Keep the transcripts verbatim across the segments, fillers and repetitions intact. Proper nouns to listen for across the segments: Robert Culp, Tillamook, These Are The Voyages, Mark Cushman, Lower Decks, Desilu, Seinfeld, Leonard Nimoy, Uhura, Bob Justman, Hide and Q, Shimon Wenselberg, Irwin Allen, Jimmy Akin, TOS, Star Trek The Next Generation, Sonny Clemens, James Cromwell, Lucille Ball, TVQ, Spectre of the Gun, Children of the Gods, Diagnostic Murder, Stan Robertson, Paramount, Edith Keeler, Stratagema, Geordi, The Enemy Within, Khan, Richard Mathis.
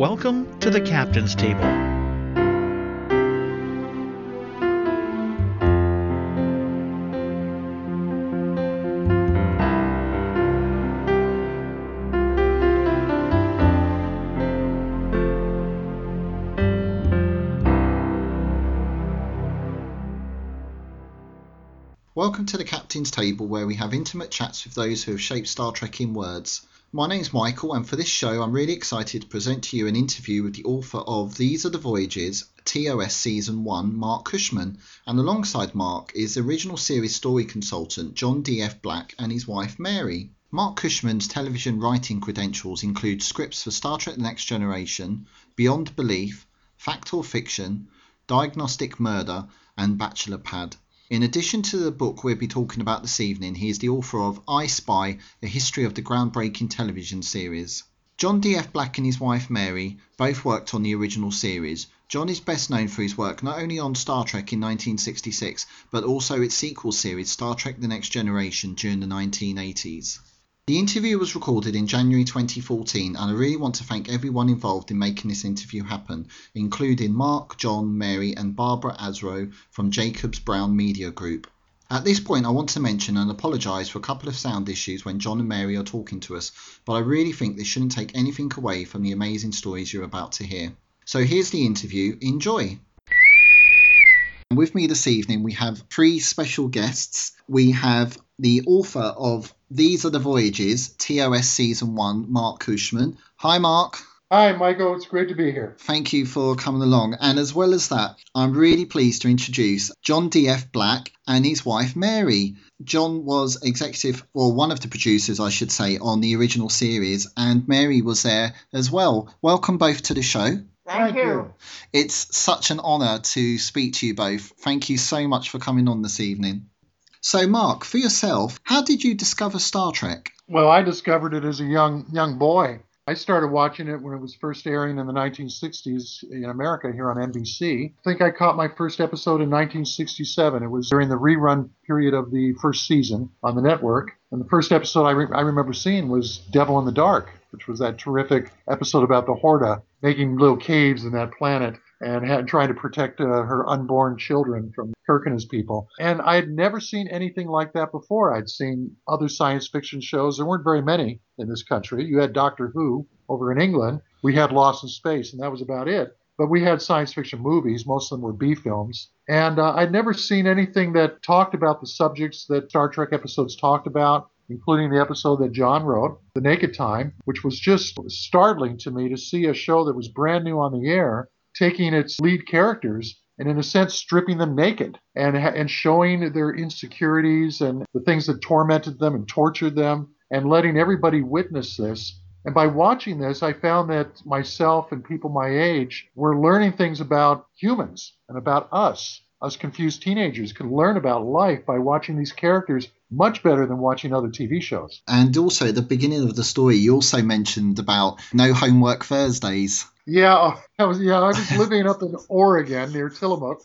Welcome to the Captain's Table. Welcome to the Captain's Table, where we have intimate chats with those who have shaped Star Trek in words. My name's Michael, and for this show I'm really excited to present to you an interview with the author of These Are The Voyages, T O S Season one, Mark Cushman, and alongside Mark is original series story consultant John D F Black and his wife Mary. Mark Cushman's television writing credentials include scripts for Star Trek The Next Generation, Beyond Belief, Fact or Fiction, Diagnostic Murder, and Bachelor Pad. In addition to the book we'll be talking about this evening, he is the author of I Spy, a history of the groundbreaking television series. John D F Black and his wife Mary both worked on the original series. John is best known for his work not only on Star Trek in nineteen sixty-six, but also its sequel series Star Trek The Next Generation during the nineteen eighties. The interview was recorded in January twenty fourteen, and I really want to thank everyone involved in making this interview happen, including Mark, John, Mary and Barbara Azrow from Jacobs Brown Media Group. At this point I want to mention and apologise for a couple of sound issues when John and Mary are talking to us, but I really think this shouldn't take anything away from the amazing stories you're about to hear. So here's the interview. Enjoy! And with me this evening we have three special guests. We have the author of These Are The Voyages, T O S Season one, Mark Cushman. Hi, Mark. Hi, Michael. It's great to be here. Thank you for coming along. And as well as that, I'm really pleased to introduce John D F Black and his wife, Mary. John was executive, or one of the producers, I should say, on the original series, and Mary was there as well. Welcome both to the show. Thank you. It's such an honour to speak to you both. Thank you so much for coming on this evening. So, Mark, for yourself, how did you discover Star Trek? Well, I discovered it as a young young boy. I started watching it when it was first airing in the nineteen sixties in America here on N B C. I think I caught my first episode in nineteen sixty-seven. It was during the rerun period of the first season on the network. And the first episode I, re- I remember seeing was Devil in the Dark, which was that terrific episode about the Horta making little caves in that planet and had, trying to protect uh, her unborn children from Kirk and his people. And I had never seen anything like that before. I'd seen other science fiction shows. There weren't very many in this country. You had Doctor Who over in England. We had Lost in Space, and that was about it. But we had science fiction movies. Most of them were B-films. And uh, I'd never seen anything that talked about the subjects that Star Trek episodes talked about, including the episode that John wrote, The Naked Time, which was just startling to me to see a show that was brand new on the air taking its lead characters and, in a sense, stripping them naked and and showing their insecurities and the things that tormented them and tortured them and letting everybody witness this. And by watching this, I found that myself and people my age were learning things about humans and about us. Us confused teenagers could learn about life by watching these characters much better than watching other T V shows. And also, at the beginning of the story, you also mentioned about no homework Thursdays. Yeah, I was, yeah, I was living up in Oregon near Tillamook,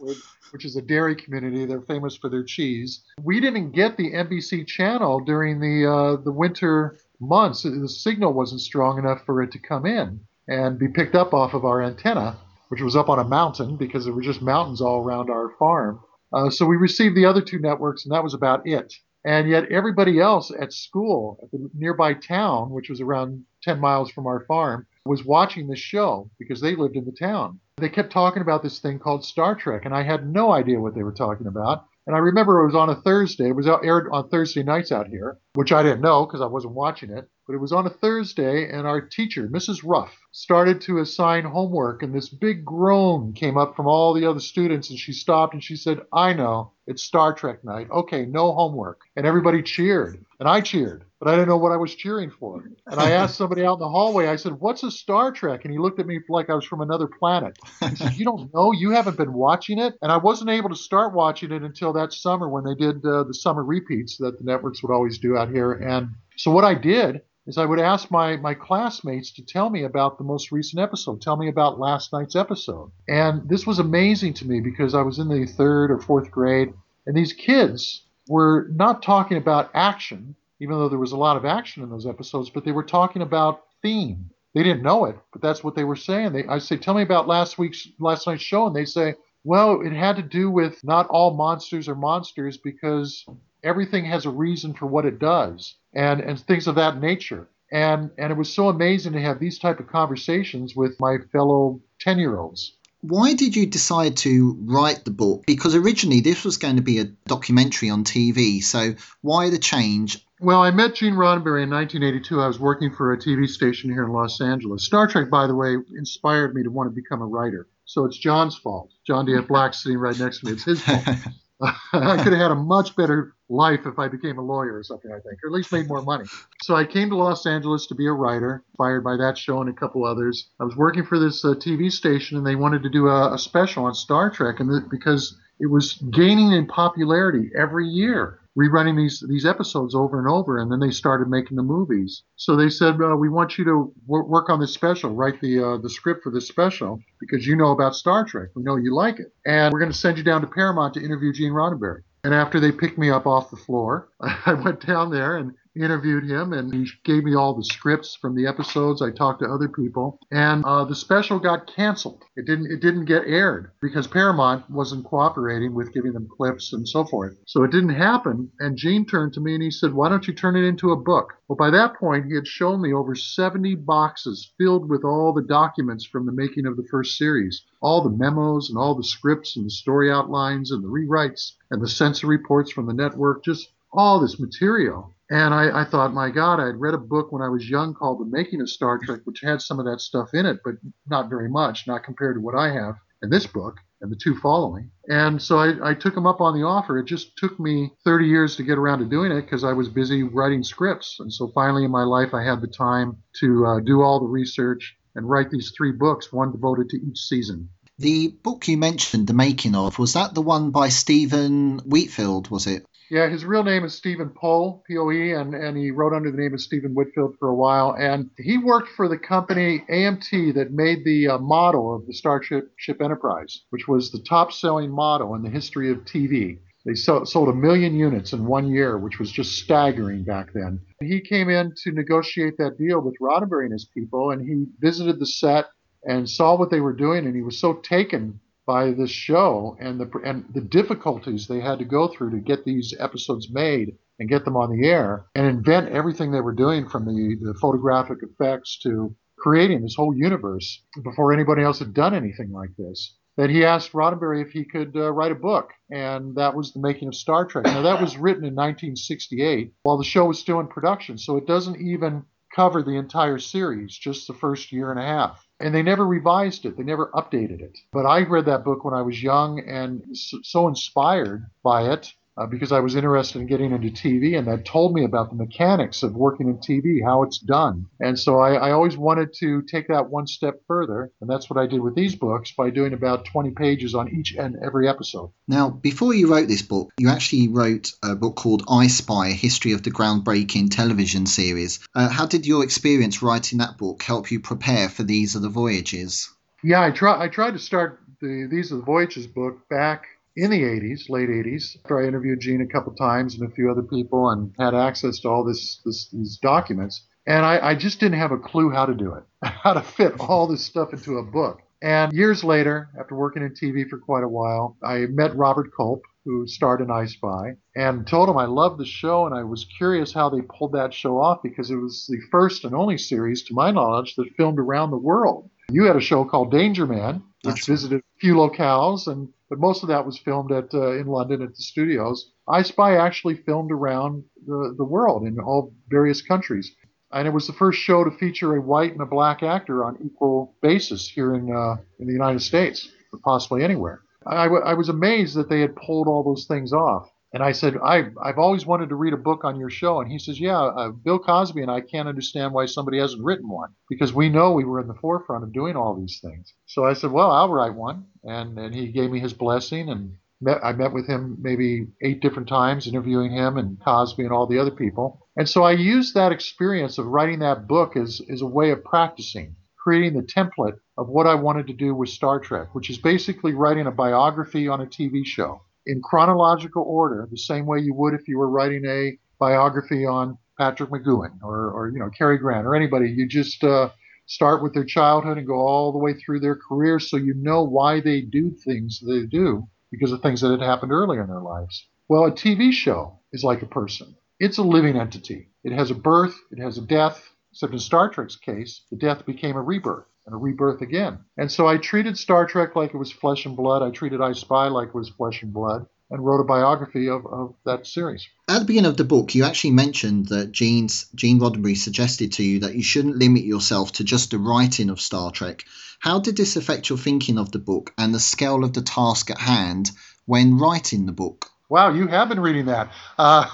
which is a dairy community. They're famous for their cheese. We didn't get the N B C channel during the uh, the winter months. The signal wasn't strong enough for it to come in and be picked up off of our antenna, which was up on a mountain because there were just mountains all around our farm. Uh, so we received the other two networks, and that was about it. And yet everybody else at school, at the nearby town, which was around ten miles from our farm, was watching this show because they lived in the town. They kept talking about this thing called Star Trek, and I had no idea what they were talking about. And I remember it was on a Thursday. It was aired on Thursday nights out here, which I didn't know because I wasn't watching it. But it was on a Thursday, and our teacher, Missus Ruff, started to assign homework, and this big groan came up from all the other students, and she stopped and she said, "I know, it's Star Trek night. Okay, no homework." And everybody cheered, and I cheered, but I didn't know what I was cheering for. And I asked somebody out in the hallway, I said, "What's a Star Trek?" And he looked at me like I was from another planet. He said, "You don't know? You haven't been watching it?" And I wasn't able to start watching it until that summer when they did uh, the summer repeats that the networks would always do out here. And so what I did is I would ask my, my classmates to tell me about the most recent episode, tell me about last night's episode. And this was amazing to me because I was in the third or fourth grade, and these kids were not talking about action, even though there was a lot of action in those episodes, but they were talking about theme. They didn't know it, but that's what they were saying. They, I say, tell me about last week's last night's show, and they say, well, it had to do with not all monsters are monsters because everything has a reason for what it does, and and things of that nature. And and it was so amazing to have these type of conversations with my fellow ten-year-olds. Why did you decide to write the book? Because originally this was going to be a documentary on T V, so why the change? Well, I met Gene Roddenberry in nineteen eighty-two. I was working for a T V station here in Los Angeles. Star Trek, by the way, inspired me to want to become a writer. So it's John's fault. John D F. Black sitting right next to me. It's his fault. I could have had a much better life if I became a lawyer or something, I think, or at least made more money. So I came to Los Angeles to be a writer, inspired by that show and a couple others. I was working for this uh, T V station, and they wanted to do a, a special on Star Trek, and th- because it was gaining in popularity every year, rerunning these these episodes over and over, and then they started making the movies. So they said, uh, we want you to w- work on this special, write the uh, the script for this special, because you know about Star Trek. We know you like it. And we're going to send you down to Paramount to interview Gene Roddenberry. And after they picked me up off the floor, I went down there and interviewed him, and he gave me all the scripts from the episodes. I talked to other people, and uh, the special got canceled. It didn't it didn't get aired because Paramount wasn't cooperating with giving them clips and so forth. So it didn't happen, and Gene turned to me and he said, why don't you turn it into a book? Well, by that point, he had shown me over seventy boxes filled with all the documents from the making of the first series, all the memos and all the scripts and the story outlines and the rewrites and the censor reports from the network, just all this material. And I, I thought, my God, I had read a book when I was young called The Making of Star Trek, which had some of that stuff in it, but not very much, not compared to what I have in this book and the two following. And so I, I took him up on the offer. It just took me thirty years to get around to doing it because I was busy writing scripts. And so finally in my life, I had the time to uh, do all the research and write these three books, one devoted to each season. The book you mentioned, The Making Of, was that the one by Stephen Whitfield, was it? Yeah, his real name is Stephen Poe, P O E, and, and he wrote under the name of Stephen Whitfield for a while. And he worked for the company A M T that made the uh, motto of the Starship Ship Enterprise, which was the top-selling motto in the history of T V. They sold, sold a million units in one year, which was just staggering back then. He came in to negotiate that deal with Roddenberry and his people, and he visited the set and saw what they were doing, and he was so taken by this show and the and the difficulties they had to go through to get these episodes made and get them on the air and invent everything they were doing, from the, the photographic effects to creating this whole universe before anybody else had done anything like this, that he asked Roddenberry if he could uh, write a book, and that was The Making of Star Trek. Now, that was written in nineteen sixty-eight while the show was still in production, so it doesn't even cover the entire series, just the first year and a half. And they never revised it. They never updated it. But I read that book when I was young and so inspired by it uh, because I was interested in getting into T V, and that told me about the mechanics of working in T V, how it's done. And so I, I always wanted to take that one step further, and that's what I did with these books by doing about twenty pages on each and every episode. Now, before you wrote this book, you actually wrote a book called I Spy, A History of the Groundbreaking Television Series. Uh, how did your experience writing that book help you prepare for These Are the Voyages? Yeah, I, try, I tried to start the These Are the Voyages book back in the eighties, late eighties, after I interviewed Gene a couple times and a few other people and had access to all this, this these documents. And I, I just didn't have a clue how to do it, how to fit all this stuff into a book. And years later, after working in T V for quite a while, I met Robert Culp, who starred in I Spy, and told him I loved the show and I was curious how they pulled that show off because it was the first and only series, to my knowledge, that filmed around the world. You had a show called Danger Man, which That's visited a few locales, and but most of that was filmed at uh, in London at the studios. I Spy actually filmed around the, the world in all various countries. And it was the first show to feature a white and a black actor on equal basis here in uh, in the United States, or possibly anywhere. I, w- I was amazed that they had pulled all those things off. And I said, I, I've always wanted to read a book on your show. And he says, yeah, uh, Bill Cosby and I can't understand why somebody hasn't written one, because we know we were in the forefront of doing all these things. So I said, well, I'll write one. And, and he gave me his blessing. And met, I met with him maybe eight different times, interviewing him and Cosby and all the other people. And so I used that experience of writing that book as, as a way of practicing, creating the template of what I wanted to do with Star Trek, which is basically writing a biography on a T V show, in chronological order, the same way you would if you were writing a biography on Patrick McGoohan or, or you know, Cary Grant or anybody. You just uh, start with their childhood and go all the way through their career, so you know why they do things they do because of things that had happened earlier in their lives. Well, a T V show is like a person. It's a living entity. It has a birth. It has a death. Except in Star Trek's case, the death became a rebirth and a rebirth again. And so I treated Star Trek like it was flesh and blood. I treated I Spy like it was flesh and blood, and wrote a biography of, of that series. At the beginning of the book, you actually mentioned that Gene's, Gene Roddenberry suggested to you that you shouldn't limit yourself to just the writing of Star Trek. How did this affect your thinking of the book and the scale of the task at hand when writing the book? Wow, you have been reading that. Uh,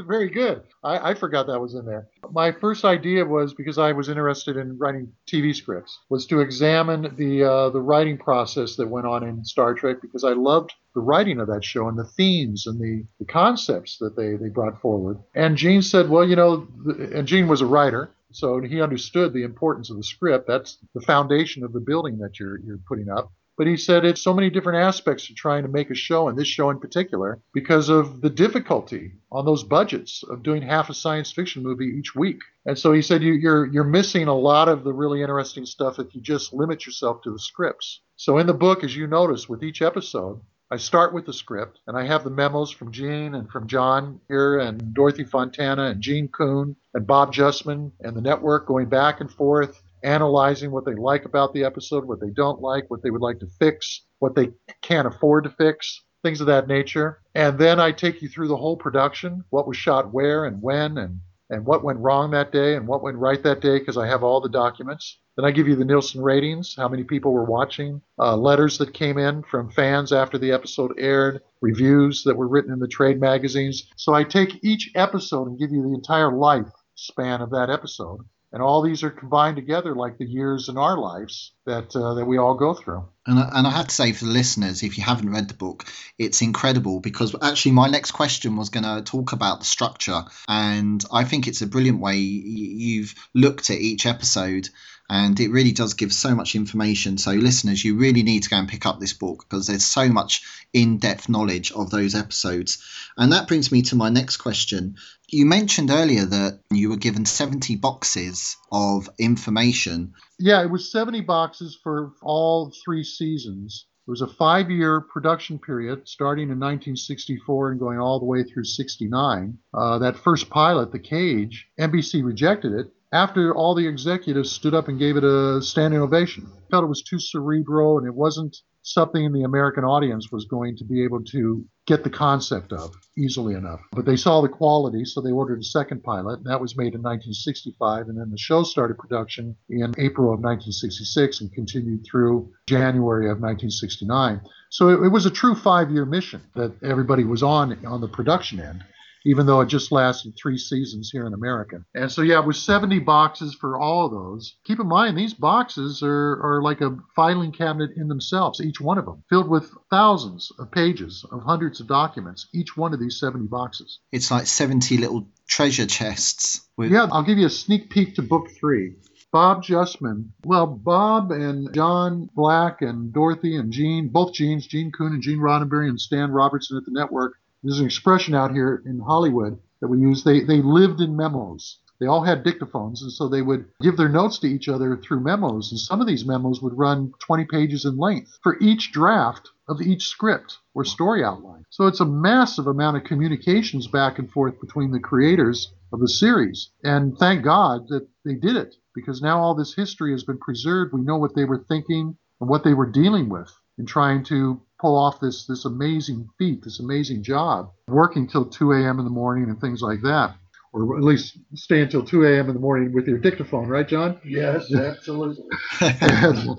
very good. I, I forgot that was in there. My first idea was, because I was interested in writing T V scripts, was to examine the uh, the writing process that went on in Star Trek, because I loved the writing of that show and the themes and the, the concepts that they, they brought forward. And Gene said, well, you know, the, and Gene was a writer, so he understood the importance of the script. That's the foundation of the building that you're you're putting up. But he said it's so many different aspects to trying to make a show, and this show in particular, because of the difficulty on those budgets of doing half a science fiction movie each week. And so he said you, you're you're missing a lot of the really interesting stuff if you just limit yourself to the scripts. So in the book, as you notice, with each episode, I start with the script, and I have the memos from Gene and from John here and Dorothy Fontana and Gene Coon and Bob Justman and the network going back and forth, analyzing what they like about the episode, what they don't like, what they would like to fix, what they can't afford to fix, things of that nature. And then I take you through the whole production, what was shot where and when, and, and what went wrong that day and what went right that day, because I have all the documents. Then I give you the Nielsen ratings, how many people were watching, uh, letters that came in from fans after the episode aired, reviews that were written in the trade magazines. So I take each episode and give you the entire life span of that episode. And all these are combined together like the years in our lives that uh, that we all go through. And I, and I have to say, for the listeners, if you haven't read the book, it's incredible, because actually my next question was going to talk about the structure. And I think it's a brilliant way you've looked at each episode. And it really does give so much information. So listeners, you really need to go and pick up this book, because there's so much in-depth knowledge of those episodes. And that brings me to my next question. You mentioned earlier that you were given seventy boxes of information. Yeah, it was seventy boxes for all three seasons. It was a five-year production period starting in nineteen sixty-four and going all the way through sixty-nine. Uh, that first pilot, The Cage, N B C rejected it after all the executives stood up and gave it a standing ovation. I felt it was too cerebral, and it wasn't something the American audience was going to be able to get the concept of easily enough. But they saw the quality, so they ordered a second pilot, and that was made in nineteen sixty-five, and then the show started production in April of nineteen sixty-six and continued through January of nineteen sixty-nine. So it, it was a true five-year mission that everybody was on on the production end, even though it just lasted three seasons here in America. And so, yeah, it was seventy boxes for all of those. Keep in mind, these boxes are, are like a filing cabinet in themselves, each one of them, filled with thousands of pages of hundreds of documents, each one of these seventy boxes. It's like seventy little treasure chests. With- yeah, I'll give you a sneak peek to book three. Bob Justman. Well, Bob and John Black and Dorothy and Gene, both Genes, Gene Coon and Gene Roddenberry and Stan Robertson at the network, there's an expression out here in Hollywood that we use. They they lived in memos. They all had dictaphones, and so they would give their notes to each other through memos. And some of these memos would run twenty pages in length for each draft of each script or story outline. So it's a massive amount of communications back and forth between the creators of the series. And thank God that they did it, because now all this history has been preserved. We know what they were thinking and what they were dealing with in trying to pull off this this amazing feat, this amazing job, working till two a.m. in the morning and things like that, or at least stay until two a.m. in the morning with your dictaphone, right, John? Yes, absolutely. and,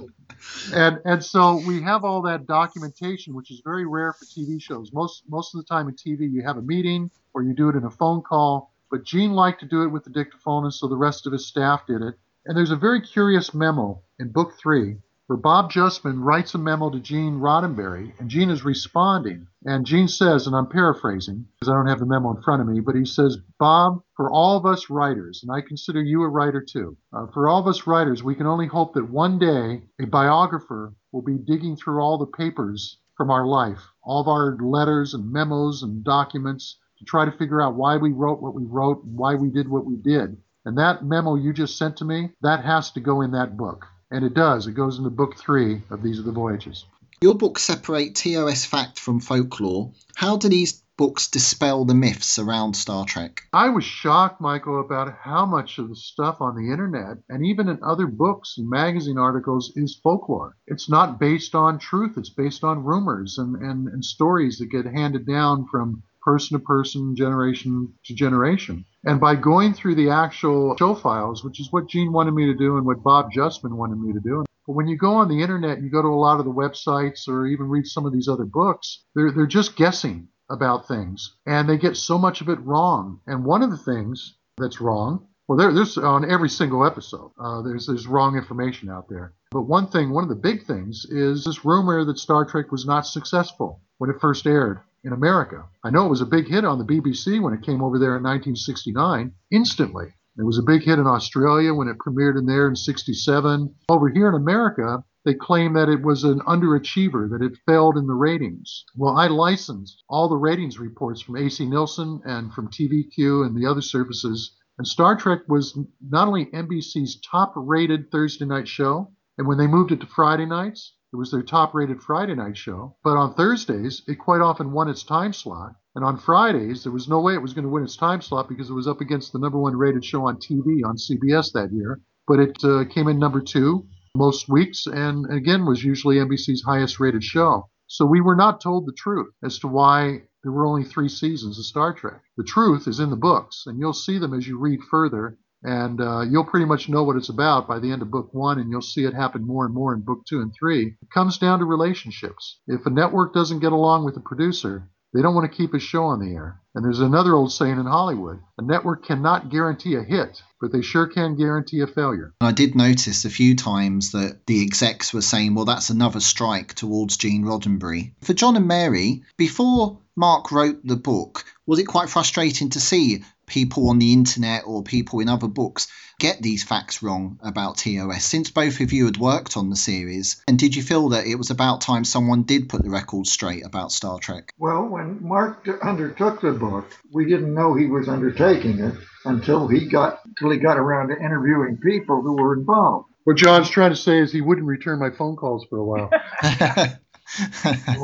and and so we have all that documentation, which is very rare for T V shows. Most most of the time in T V, you have a meeting or you do it in a phone call, but Gene liked to do it with the dictaphone, and so the rest of his staff did it. And there's a very curious memo in book three, where Bob Justman writes a memo to Gene Roddenberry, and Gene is responding. And Gene says, and I'm paraphrasing because I don't have the memo in front of me, but he says, Bob, for all of us writers, and I consider you a writer too, uh, for all of us writers, we can only hope that one day a biographer will be digging through all the papers from our life, all of our letters and memos and documents, to try to figure out why we wrote what we wrote and why we did what we did. And that memo you just sent to me, that has to go in that book. And it does. It goes into book three of These Are the Voyages. Your books separate T O S fact from folklore. How do these books dispel the myths around Star Trek? I was shocked, Michael, about how much of the stuff on the internet and even in other books and magazine articles is folklore. It's not based on truth. It's based on rumors and, and, and stories that get handed down from person to person, generation to generation. And by going through the actual show files, which is what Gene wanted me to do and what Bob Justman wanted me to do. But when you go on the internet and you go to a lot of the websites or even read some of these other books, they're they're just guessing about things. And they get so much of it wrong. And one of the things that's wrong, well, there, there's on every single episode, uh, there's, there's wrong information out there. But one thing, one of the big things is this rumor that Star Trek was not successful when it first aired in America. I know it was a big hit on the B B C when it came over there in nineteen sixty-nine, instantly. It was a big hit in Australia when it premiered in there in sixty-seven. Over here in America, they claim that it was an underachiever, that it failed in the ratings. Well, I licensed all the ratings reports from A C Nielsen and from T V Q and the other services. And Star Trek was not only N B C's top-rated Thursday night show, and when they moved it to Friday nights, it was their top-rated Friday night show. But on Thursdays, it quite often won its time slot. And on Fridays, there was no way it was going to win its time slot because it was up against the number one rated show on T V on C B S that year. But it uh, came in number two most weeks and, again, was usually N B C's highest rated show. So we were not told the truth as to why there were only three seasons of Star Trek. The truth is in the books, and you'll see them as you read further. And uh, you'll pretty much know what it's about by the end of book one, and you'll see it happen more and more in book two and three. It comes down to relationships. If a network doesn't get along with the producer, they don't want to keep a show on the air. And there's another old saying in Hollywood, a network cannot guarantee a hit, but they sure can guarantee a failure. I did notice a few times that the execs were saying, well, that's another strike towards Gene Roddenberry. For John and Mary, before Mark wrote the book, was it quite frustrating to see people on the internet or people in other books get these facts wrong about T O S, since both of you had worked on the series? And did you feel that it was about time someone did put the record straight about Star Trek? Well, when Mark undertook the book, we didn't know he was undertaking it until he got until he got around to interviewing people who were involved. What John's trying to say is he wouldn't return my phone calls for a while. I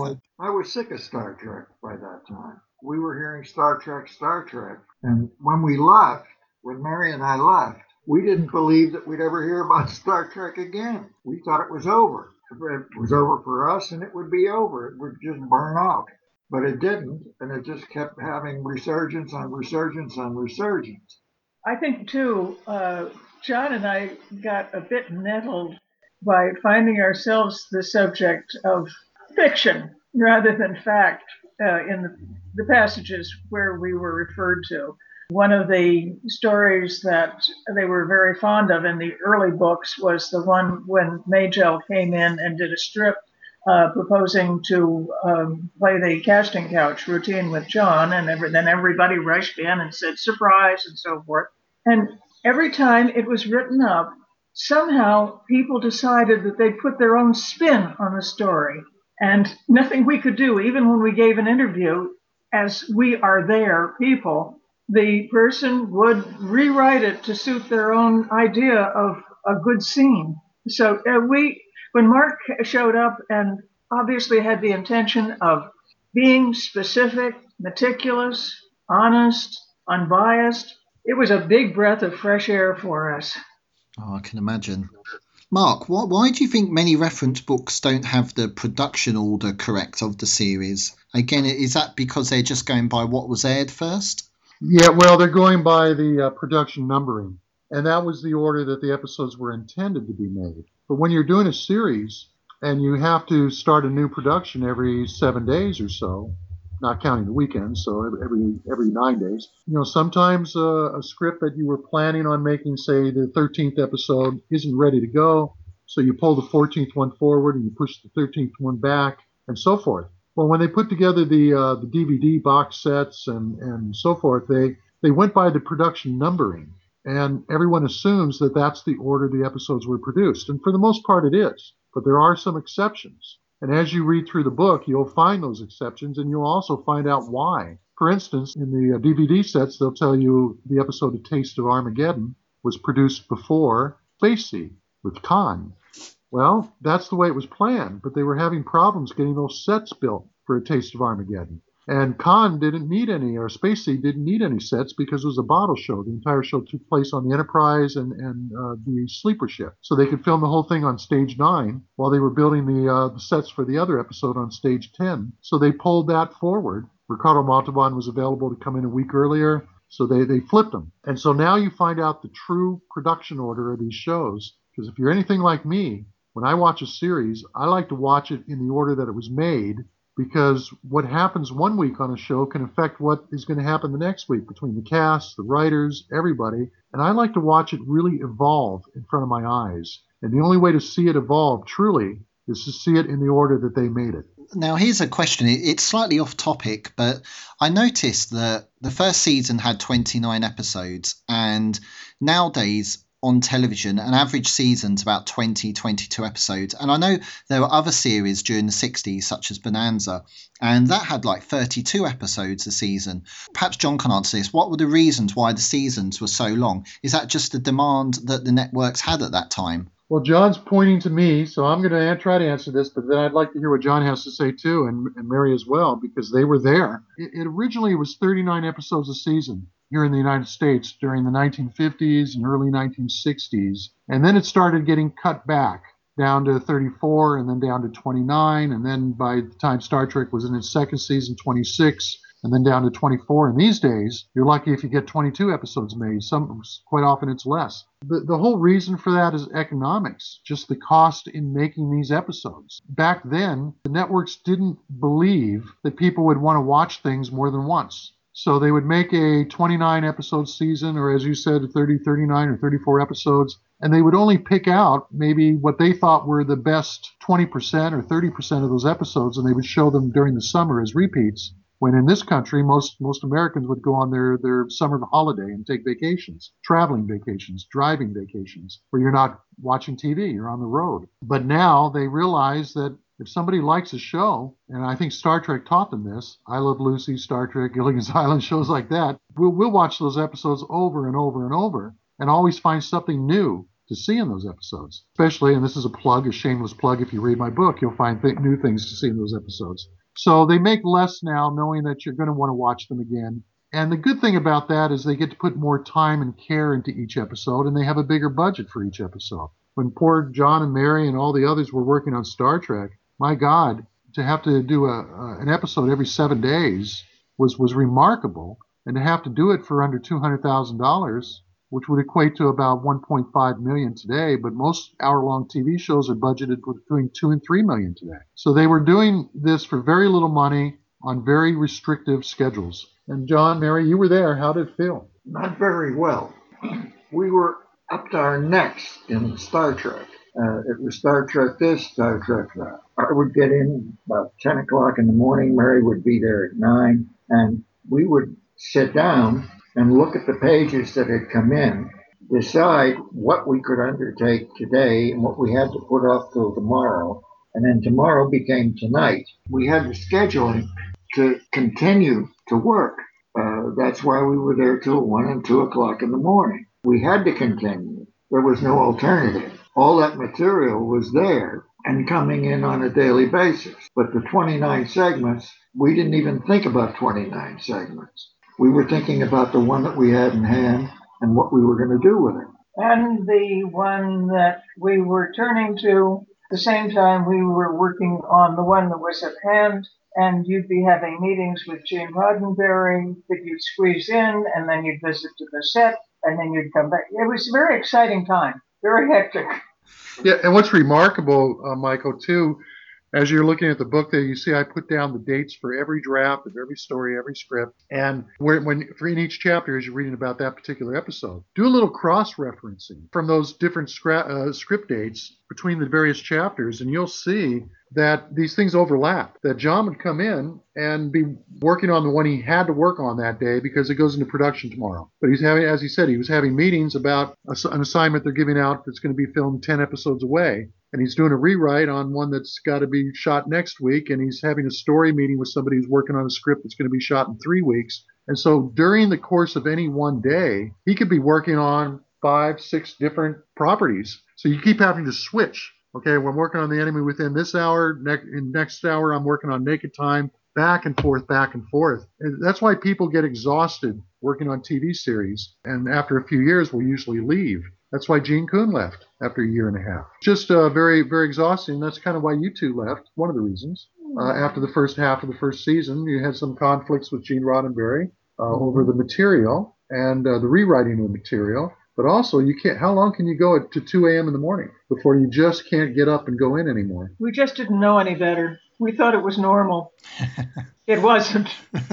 was sick of Star Trek by that time. We were hearing Star Trek, Star Trek. And when we left, when Mary and I left, we didn't believe that we'd ever hear about Star Trek again. We thought it was over. It was over for us, and it would be over. It would just burn out. But it didn't, and it just kept having resurgence on resurgence on resurgence. I think, too, uh, John and I got a bit nettled by finding ourselves the subject of fiction rather than fact uh, in the the passages where we were referred to. One of the stories that they were very fond of in the early books was the one when Majel came in and did a strip uh, proposing to um, play the casting couch routine with John, and every, then everybody rushed in and said, surprise, and so forth. And every time it was written up, somehow people decided that they put their own spin on the story, and nothing we could do, even when we gave an interview, as we are their people, the person would rewrite it to suit their own idea of a good scene. So uh, we, when Mark showed up and obviously had the intention of being specific, meticulous, honest, unbiased, it was a big breath of fresh air for us. Oh, I can imagine. Mark, why, why do you think many reference books don't have the production order correct of the series? Again, is that because they're just going by what was aired first? Yeah, well, they're going by the uh, production numbering. And that was the order that the episodes were intended to be made. But when you're doing a series and you have to start a new production every seven days or so, not counting the weekends, so every every nine days. You know, sometimes uh, a script that you were planning on making, say, the thirteenth episode isn't ready to go, so you pull the fourteenth one forward and you push the thirteenth one back and so forth. Well, when they put together the uh, the D V D box sets and, and so forth, they, they went by the production numbering, and everyone assumes that that's the order the episodes were produced. And for the most part, it is, but there are some exceptions. And as you read through the book, you'll find those exceptions, and you'll also find out why. For instance, in the D V D sets, they'll tell you the episode A Taste of Armageddon was produced before Lacey with Khan. Well, that's the way it was planned, but they were having problems getting those sets built for A Taste of Armageddon. And Khan didn't need any, or Spacey didn't need any sets because it was a bottle show. The entire show took place on the Enterprise and, and uh, the sleeper ship. So they could film the whole thing on stage nine while they were building the, uh, the sets for the other episode on stage ten. So they pulled that forward. Ricardo Montalban was available to come in a week earlier, so they, they flipped them. And so now you find out the true production order of these shows. Because if you're anything like me, when I watch a series, I like to watch it in the order that it was made, because what happens one week on a show can affect what is going to happen the next week between the cast, the writers, everybody. And I like to watch it really evolve in front of my eyes. And the only way to see it evolve truly is to see it in the order that they made it. Now, here's a question. It's slightly off topic, but I noticed that the first season had twenty-nine episodes, and nowadays on television, an average season's about twenty, twenty-two episodes. And I know there were other series during the sixties, such as Bonanza, and that had like thirty-two episodes a season. Perhaps John can answer this. What were the reasons why the seasons were so long? Is that just the demand that the networks had at that time? Well, John's pointing to me, so I'm going to try to answer this, but then I'd like to hear what John has to say too, and, and Mary as well, because they were there. It, it originally was thirty-nine episodes a season here in the United States during the nineteen fifties and early nineteen sixties. And then it started getting cut back down to thirty-four and then down to twenty-nine. And then by the time Star Trek was in its second season, twenty-six, and then down to twenty-four. And these days, you're lucky if you get twenty-two episodes made. Some, quite often it's less. The, the whole reason for that is economics, just the cost in making these episodes. Back then, the networks didn't believe that people would want to watch things more than once. So they would make a twenty-nine episode season, or as you said, thirty, thirty-nine, or thirty-four episodes, and they would only pick out maybe what they thought were the best twenty percent or thirty percent of those episodes, and they would show them during the summer as repeats, when in this country, most, most Americans would go on their, their summer holiday and take vacations, traveling vacations, driving vacations, where you're not watching T V, you're on the road. But now they realize that if somebody likes a show, and I think Star Trek taught them this, I Love Lucy, Star Trek, Gilligan's Island, shows like that, we'll, we'll watch those episodes over and over and over and always find something new to see in those episodes. Especially, and this is a plug, a shameless plug, if you read my book, you'll find th- new things to see in those episodes. So they make less now, knowing that you're going to want to watch them again. And the good thing about that is they get to put more time and care into each episode, and they have a bigger budget for each episode. When poor John and Mary and all the others were working on Star Trek, my God, to have to do a, uh, an episode every seven days was, was remarkable. And to have to do it for under two hundred thousand dollars, which would equate to about one point five million dollars today, but most hour-long T V shows are budgeted between two and three million dollars today. So they were doing this for very little money on very restrictive schedules. And John, Mary, you were there. How did it feel? Not very well. We were up to our necks in Star Trek. Uh, it was Star Trek this, Star Trek that. I would get in about ten o'clock in the morning. Mary would be there at nine. And we would sit down and look at the pages that had come in, decide what we could undertake today and what we had to put off till tomorrow. And then tomorrow became tonight. We had the scheduling to continue to work. Uh, that's why we were there till one and two o'clock in the morning. We had to continue. There was no alternative. All that material was there and coming in on a daily basis. But the twenty-nine segments, we didn't even think about twenty-nine segments. We were thinking about the one that we had in hand and what we were going to do with it. And the one that we were turning to, at the same time we were working on the one that was at hand, and you'd be having meetings with Gene Roddenberry that you'd squeeze in, and then you'd visit to the set, and then you'd come back. It was a very exciting time. Very hectic. Yeah, and what's remarkable, uh, Michael, too, as you're looking at the book there, you see I put down the dates for every draft of every story, every script, and where, when for in each chapter as you're reading about that particular episode. Do a little cross-referencing from those different scra- uh, script dates between the various chapters, and you'll see that these things overlap, that John would come in and be working on the one he had to work on that day because it goes into production tomorrow. But he's having, as he said, he was having meetings about an assignment they're giving out that's going to be filmed ten episodes away. And he's doing a rewrite on one that's got to be shot next week. And he's having a story meeting with somebody who's working on a script that's going to be shot in three weeks. And so during the course of any one day, he could be working on five, six different properties. So you keep having to switch. Okay, we're working on The Enemy Within this hour. Next, in next hour, I'm working on Naked Time. Back and forth, back and forth. And that's why people get exhausted working on T V series. And after a few years, will usually leave. That's why Gene Coon left after a year and a half. Just uh, very, very exhausting. That's kind of why you two left. One of the reasons. Uh, after the first half of the first season, you had some conflicts with Gene Roddenberry uh, mm-hmm. over the material and uh, the rewriting of the material. But also, you can't. How long can you go at, to two a.m. in the morning before you just can't get up and go in anymore? We just didn't know any better. We thought it was normal. It wasn't.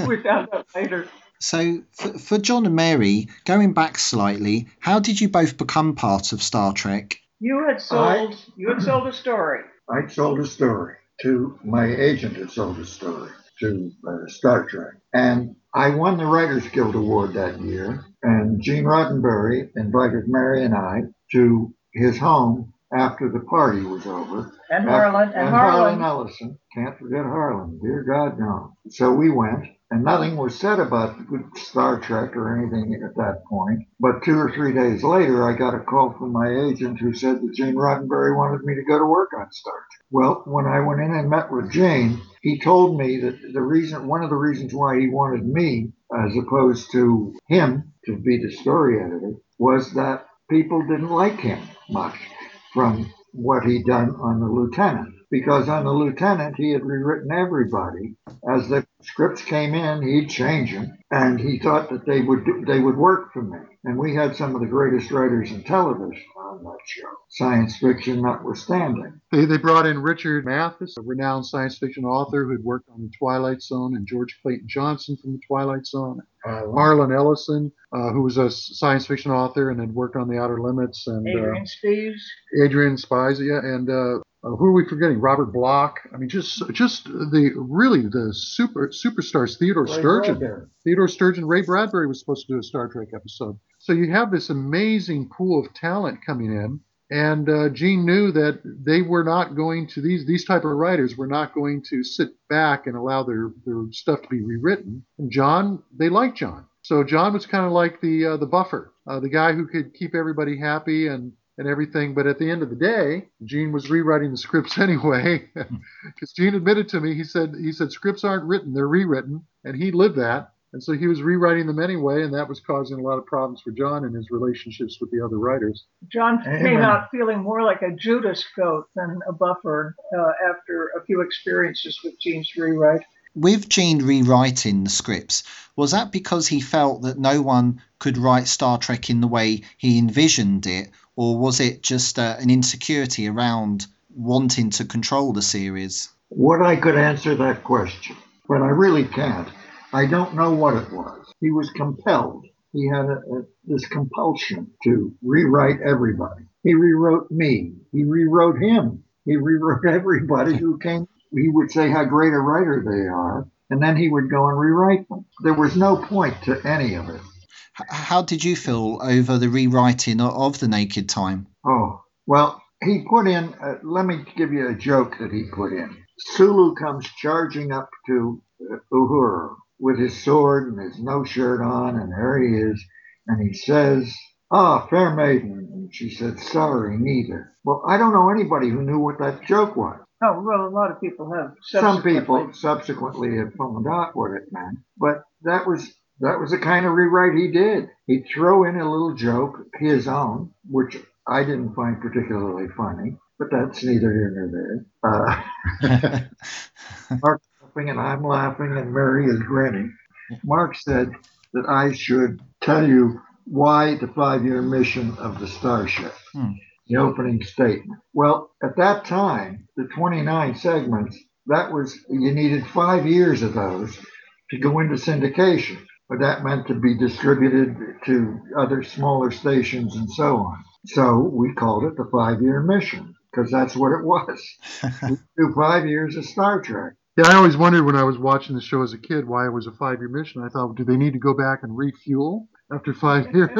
We found out later. So, for, for John and Mary, going back slightly, how did you both become part of Star Trek? You had sold. I, you had sold a story. I sold a story to my agent. Had sold a story to uh, Star Trek, and I won the Writers Guild Award that year, and Gene Roddenberry invited Mary and I to his home after the party was over. And Harlan. And, and Harlan. Harlan Ellison. Can't forget Harlan. Dear God, no. So we went, and nothing was said about Star Trek or anything at that point. But two or three days later, I got a call from my agent who said that Gene Roddenberry wanted me to go to work on Star Trek. Well, when I went in and met with Gene, he told me that the reason, one of the reasons why he wanted me, as opposed to him, to be the story editor, was that people didn't like him much from what he'd done on The Lieutenant. Because on The Lieutenant, he had rewritten everybody. As the scripts came in, he'd change them, and he thought that they would do, they would work for me. And we had some of the greatest writers in television on that show, science fiction notwithstanding. They, they brought in Richard Mathis, a renowned science fiction author who had worked on The Twilight Zone, and George Clayton Johnson from The Twilight Zone. Uh, Harlan Ellison, uh, who was a science fiction author and had worked on The Outer Limits. And Adrian uh, Spies. Adrian Spies, yeah, and... Uh, Uh, who are we forgetting? Robert Block. I mean, just just the really the super superstars. Theodore Ray Sturgeon. Bradbury. Theodore Sturgeon. Ray Bradbury was supposed to do a Star Trek episode. So you have this amazing pool of talent coming in, and uh, Gene knew that they were not going to these these type of writers were not going to sit back and allow their, their stuff to be rewritten. And John, they liked John. So John was kind of like the uh, the buffer, uh, the guy who could keep everybody happy and. And everything, but at the end of the day, Gene was rewriting the scripts anyway. Because Gene admitted to me, he said, he said scripts aren't written, they're rewritten, and he lived that. And so he was rewriting them anyway, and that was causing a lot of problems for John and his relationships with the other writers. John Amen. Came out feeling more like a Judas goat than a buffer uh, after a few experiences with Gene's rewrite. With Gene rewriting the scripts, was that because he felt that no one could write Star Trek in the way he envisioned it, or was it just uh, an insecurity around wanting to control the series? What I could answer that question, but I really can't. I don't know what it was. He was compelled. He had a, a, this compulsion to rewrite everybody. He rewrote me. He rewrote him. He rewrote everybody who came. He would say how great a writer they are, and then he would go and rewrite them. There was no point to any of it. How did you feel over the rewriting of The Naked Time? Oh, well, he put in, uh, let me give you a joke that he put in. Sulu comes charging up to uh, Uhura with his sword and his no shirt on, and there he is, and he says, "Ah, fair maiden," and she said, "Sorry, neither." Well, I don't know anybody who knew what that joke was. Oh, well, a lot of people have. Some people subsequently have found out what it meant. But that was that was the kind of rewrite he did. He'd throw in a little joke, his own, which I didn't find particularly funny, but that's neither here nor there. Uh, Mark's laughing and I'm laughing and Mary is grinning. Mark said that I should tell you why the five-year mission of the starship. Hmm. The opening statement. Well, at that time, the twenty-nine segments, that was, you needed five years of those to go into syndication, but that meant to be distributed to other smaller stations and so on. So we called it the five-year mission, because that's what it was. We do five years of Star Trek. Yeah, I always wondered when I was watching the show as a kid why it was a five-year mission. I thought, do they need to go back and refuel after five years?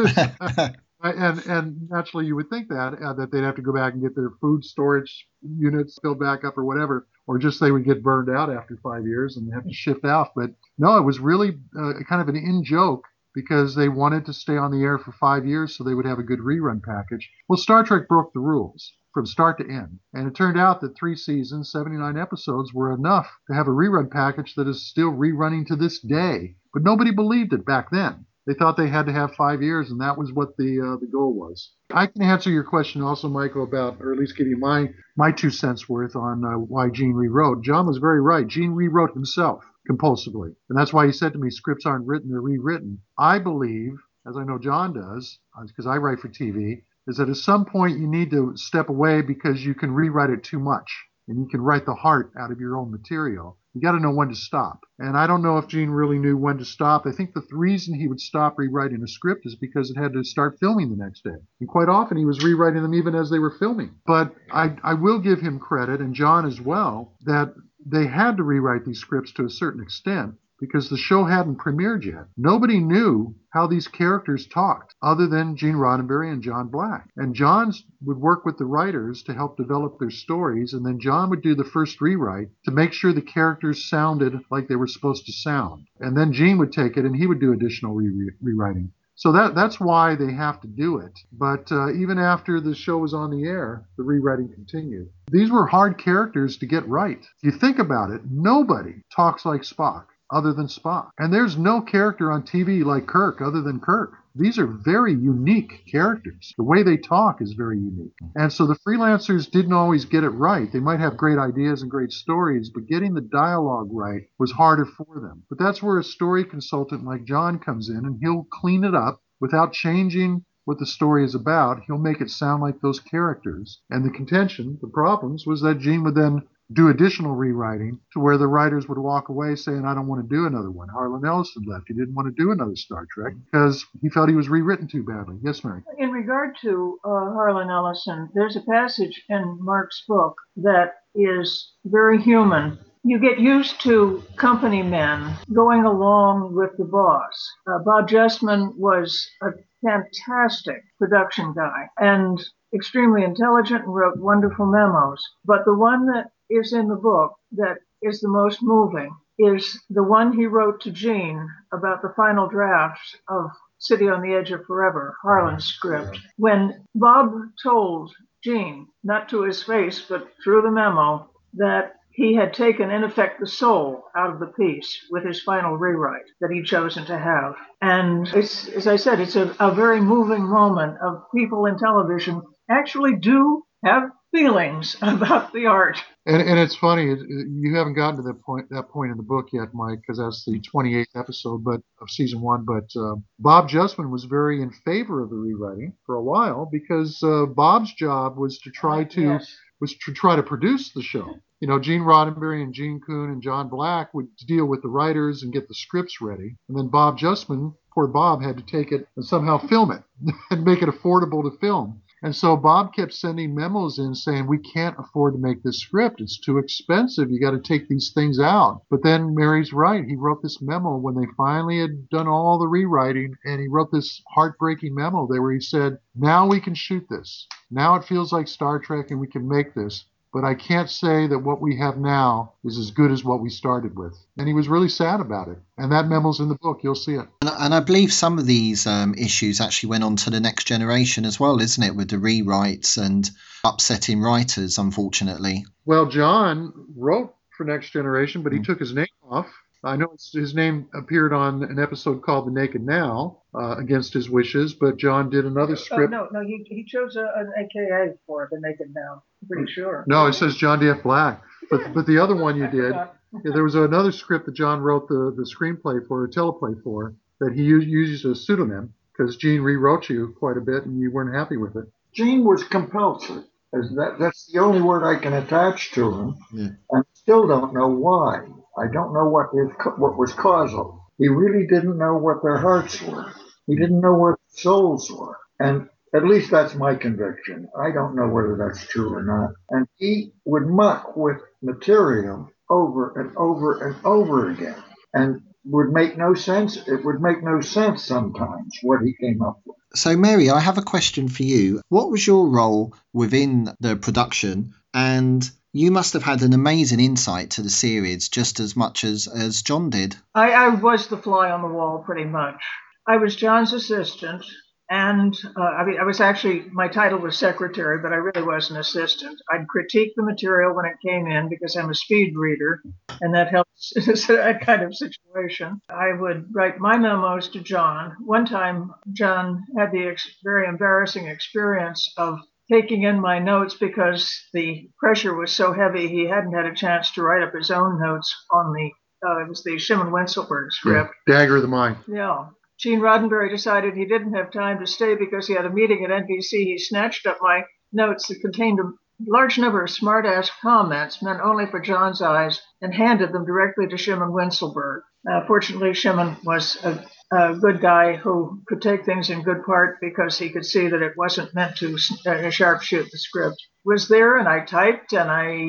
And and naturally, you would think that, uh, that they'd have to go back and get their food storage units filled back up or whatever, or just they would get burned out after five years and have to shift out. But no, it was really uh, kind of an in-joke because they wanted to stay on the air for five years so they would have a good rerun package. Well, Star Trek broke the rules from start to end, and it turned out that three seasons, seventy-nine episodes, were enough to have a rerun package that is still rerunning to this day. But nobody believed it back then. They thought they had to have five years, and that was what the uh, the goal was. I can answer your question also, Michael, about, or at least give you my, my two cents worth on uh, why Gene rewrote. John was very right. Gene rewrote himself compulsively. And that's why he said to me, scripts aren't written, they're rewritten. I believe, as I know John does, because I write for T V, is that at some point you need to step away because you can rewrite it too much. And you can write the heart out of your own material. You got to know when to stop. And I don't know if Gene really knew when to stop. I think the reason he would stop rewriting a script is because it had to start filming the next day. And quite often he was rewriting them even as they were filming. But I, I will give him credit, and John as well, that they had to rewrite these scripts to a certain extent because the show hadn't premiered yet. Nobody knew how these characters talked other than Gene Roddenberry and John Black. And John would work with the writers to help develop their stories, and then John would do the first rewrite to make sure the characters sounded like they were supposed to sound. And then Gene would take it, and he would do additional re- rewriting. So that that's why they have to do it. But uh, even after the show was on the air, the rewriting continued. These were hard characters to get right. If you think about it, nobody talks like Spock other than Spock. And there's no character on T V like Kirk other than Kirk. These are very unique characters. The way they talk is very unique. And so the freelancers didn't always get it right. They might have great ideas and great stories, but getting the dialogue right was harder for them. But that's where a story consultant like John comes in, and he'll clean it up without changing what the story is about. He'll make it sound like those characters. And the contention, the problems, was that Gene would then do additional rewriting to where the writers would walk away saying, I don't want to do another one. Harlan Ellison left. He didn't want to do another Star Trek because he felt he was rewritten too badly. Yes, Mary? In regard to uh, Harlan Ellison, there's a passage in Mark's book that is very human. You get used to company men going along with the boss. Uh, Bob Justman was a fantastic production guy and extremely intelligent and wrote wonderful memos. But the one that is in the book that is the most moving is the one he wrote to Gene about the final draft of City on the Edge of Forever, Harlan's script. When Bob told Gene, not to his face, but through the memo, that he had taken, in effect, the soul out of the piece with his final rewrite that he'd chosen to have. And it's, as I said, it's a, a very moving moment of people in television actually do have feelings about the art. And, and it's funny, you haven't gotten to that point that point in the book yet, Mike, because that's the twenty-eighth episode but of season one. But uh, Bob Justman was very in favor of the rewriting for a while because uh, Bob's job was to try to yes. was to try to produce the show. You know, Gene Roddenberry and Gene Coon and John Black would deal with the writers and get the scripts ready. And then Bob Justman, poor Bob, had to take it and somehow film it and make it affordable to film. And so Bob kept sending memos in saying, we can't afford to make this script. It's too expensive. You got to take these things out. But then Mary's right. He wrote this memo when they finally had done all the rewriting. And he wrote this heartbreaking memo there where he said, now we can shoot this. Now it feels like Star Trek and we can make this. But I can't say that what we have now is as good as what we started with. And he was really sad about it. And that memo's in the book. You'll see it. And, and I believe some of these um, issues actually went on to The Next Generation as well, isn't it, with the rewrites and upsetting writers, unfortunately. Well, John wrote for Next Generation, but he mm. took his name off. I know his name appeared on an episode called The Naked Now, uh, against his wishes, but John did another script. Oh, no, no, he, he chose a, an A K A for The Naked Now, I'm pretty sure. No, it says John D F. Black, but but the other one you did, yeah, there was another script that John wrote the, the screenplay for, or teleplay for, that he used, used a pseudonym, because Gene rewrote you quite a bit and you weren't happy with it. Gene was compulsive. That, that's the only word I can attach to him. Yeah. I still don't know why. I don't know what is, what was causal. He really didn't know what their hearts were. He didn't know what their souls were. And at least that's my conviction. I don't know whether that's true or not. And he would muck with material over and over and over again and would make no sense. It would make no sense sometimes what he came up with. So, Mary, I have a question for you. What was your role within the production? And you must have had an amazing insight to the series just as much as, as John did. I, I was the fly on the wall pretty much. I was John's assistant, and uh, I mean, I was actually, my title was secretary, but I really was an assistant. I'd critique the material when it came in because I'm a speed reader, and that helps that kind of situation. I would write my memos to John. One time, John had the ex- very embarrassing experience of taking in my notes because the pressure was so heavy he hadn't had a chance to write up his own notes on the, uh, it was the Shimon Wenselberg script. Yeah. Dagger of the Mind. Yeah. Gene Roddenberry decided he didn't have time to stay because he had a meeting at N B C. He snatched up my notes that contained a large number of smart-ass comments meant only for John's eyes and handed them directly to Shimon Wenselberg. Uh, fortunately, Shimon was a, a good guy who could take things in good part because he could see that it wasn't meant to uh, sharpshoot the script. Was there, and I typed, and I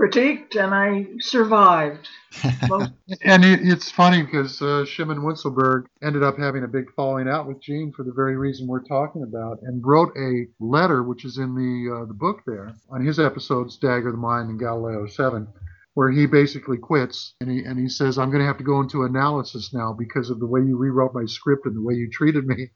critiqued, and I survived. And it, it's funny because uh, Shimon Wenselberg ended up having a big falling out with Gene for the very reason we're talking about, and wrote a letter, which is in the uh, the book there, on his episodes, Dagger the Mind and Galileo seven, where he basically quits, and he and he says, I'm going to have to go into analysis now because of the way you rewrote my script and the way you treated me.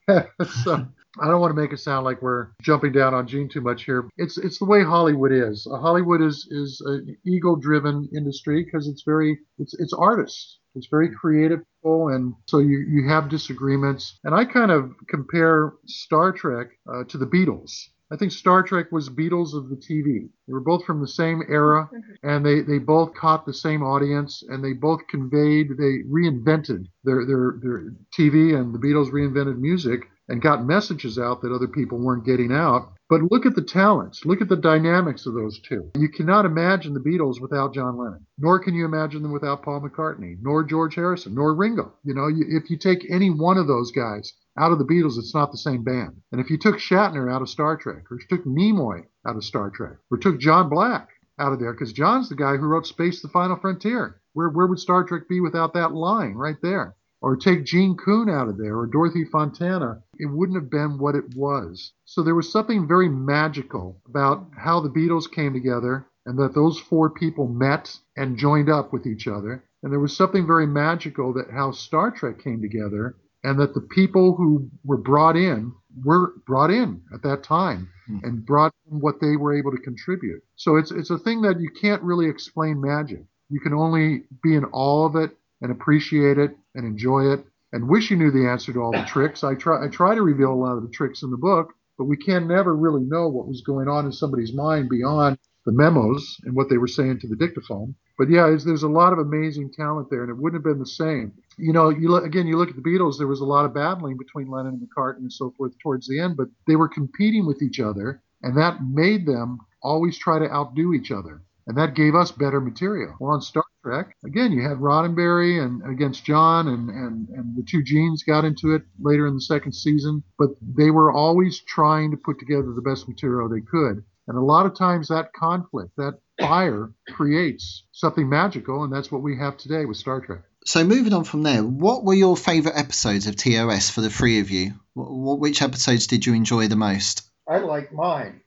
So I don't want to make it sound like we're jumping down on Gene too much here. It's it's the way Hollywood is. Hollywood is is an ego-driven industry because it's very it's it's artists. It's very creative people, and so you, you have disagreements. And I kind of compare Star Trek uh, to the Beatles. I think Star Trek was Beatles of the T V. They were both from the same era, and they, they both caught the same audience, and they both conveyed, they reinvented their, their, their T V, and the Beatles reinvented music and got messages out that other people weren't getting out. But look at the talents. Look at the dynamics of those two. You cannot imagine the Beatles without John Lennon, nor can you imagine them without Paul McCartney, nor George Harrison, nor Ringo. You know, you, if you take any one of those guys out of the Beatles, it's not the same band. And if you took Shatner out of Star Trek, or took Nimoy out of Star Trek, or took John Black out of there, because John's the guy who wrote Space: The Final Frontier. Where, where would Star Trek be without that line right there? Or take Gene Coon out of there, or Dorothy Fontana, it wouldn't have been what it was. So there was something very magical about how the Beatles came together, and that those four people met and joined up with each other. And there was something very magical that how Star Trek came together, and that the people who were brought in were brought in at that time mm. and brought in what they were able to contribute. So it's it's a thing that you can't really explain magic. You can only be in awe of it and appreciate it and enjoy it, and wish you knew the answer to all the tricks. I try I try to reveal a lot of the tricks in the book, but we can never really know what was going on in somebody's mind beyond the memos and what they were saying to the dictaphone. But yeah, there's a lot of amazing talent there, and it wouldn't have been the same. You know, you look, again, you look at the Beatles, there was a lot of battling between Lennon and McCartney and so forth towards the end, but they were competing with each other, and that made them always try to outdo each other. And that gave us better material. Well, on Star Trek, again, you had Roddenberry and against John, and, and, and the two Genes got into it later in the second season. But they were always trying to put together the best material they could. And a lot of times that conflict, that fire, creates something magical. And that's what we have today with Star Trek. So moving on from there, what were your favorite episodes of T O S for the three of you? Which episodes did you enjoy the most? I like mine.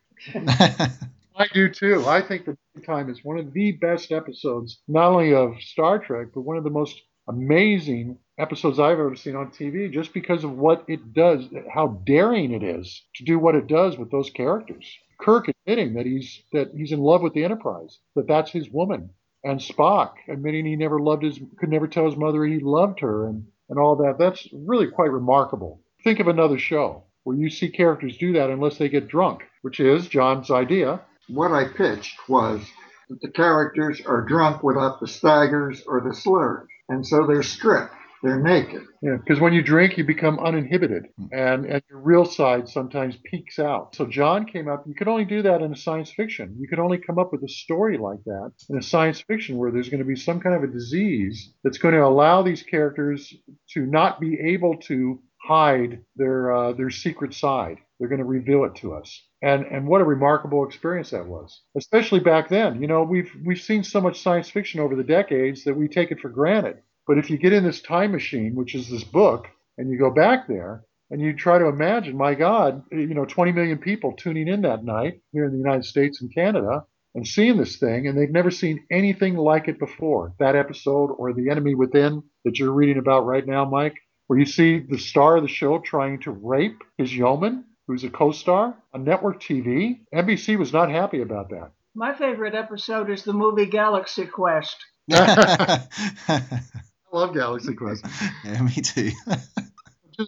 I do too. I think The Naked Time is one of the best episodes, not only of Star Trek, but one of the most amazing episodes I've ever seen on T V, just because of what it does, how daring it is to do what it does with those characters. Kirk admitting that he's that he's in love with the Enterprise, that that's his woman, and Spock admitting he never loved his, could never tell his mother he loved her, and, and all that. That's really quite remarkable. Think of another show where you see characters do that unless they get drunk, which is John's idea. What I pitched was that the characters are drunk without the staggers or the slurs, and so they're stripped, they're naked. Yeah, because when you drink, you become uninhibited, and, and your real side sometimes peeks out. So John came up, you could only do that in a science fiction. You could only come up with a story like that in a science fiction where there's going to be some kind of a disease that's going to allow these characters to not be able to hide their uh, their secret side. They're going to reveal it to us. And and what a remarkable experience that was, especially back then. You know, we've we've seen so much science fiction over the decades that we take it for granted. But if you get in this time machine, which is this book, and you go back there and you try to imagine, my God, you know, twenty million people tuning in that night here in the United States and Canada and seeing this thing, and they've never seen anything like it before. That episode or The Enemy Within that you're reading about right now, Mike, where you see the star of the show trying to rape his yeoman, who's a co-star, on network T V. N B C was not happy about that. My favorite episode is the movie Galaxy Quest. I love Galaxy Quest. Yeah, me too.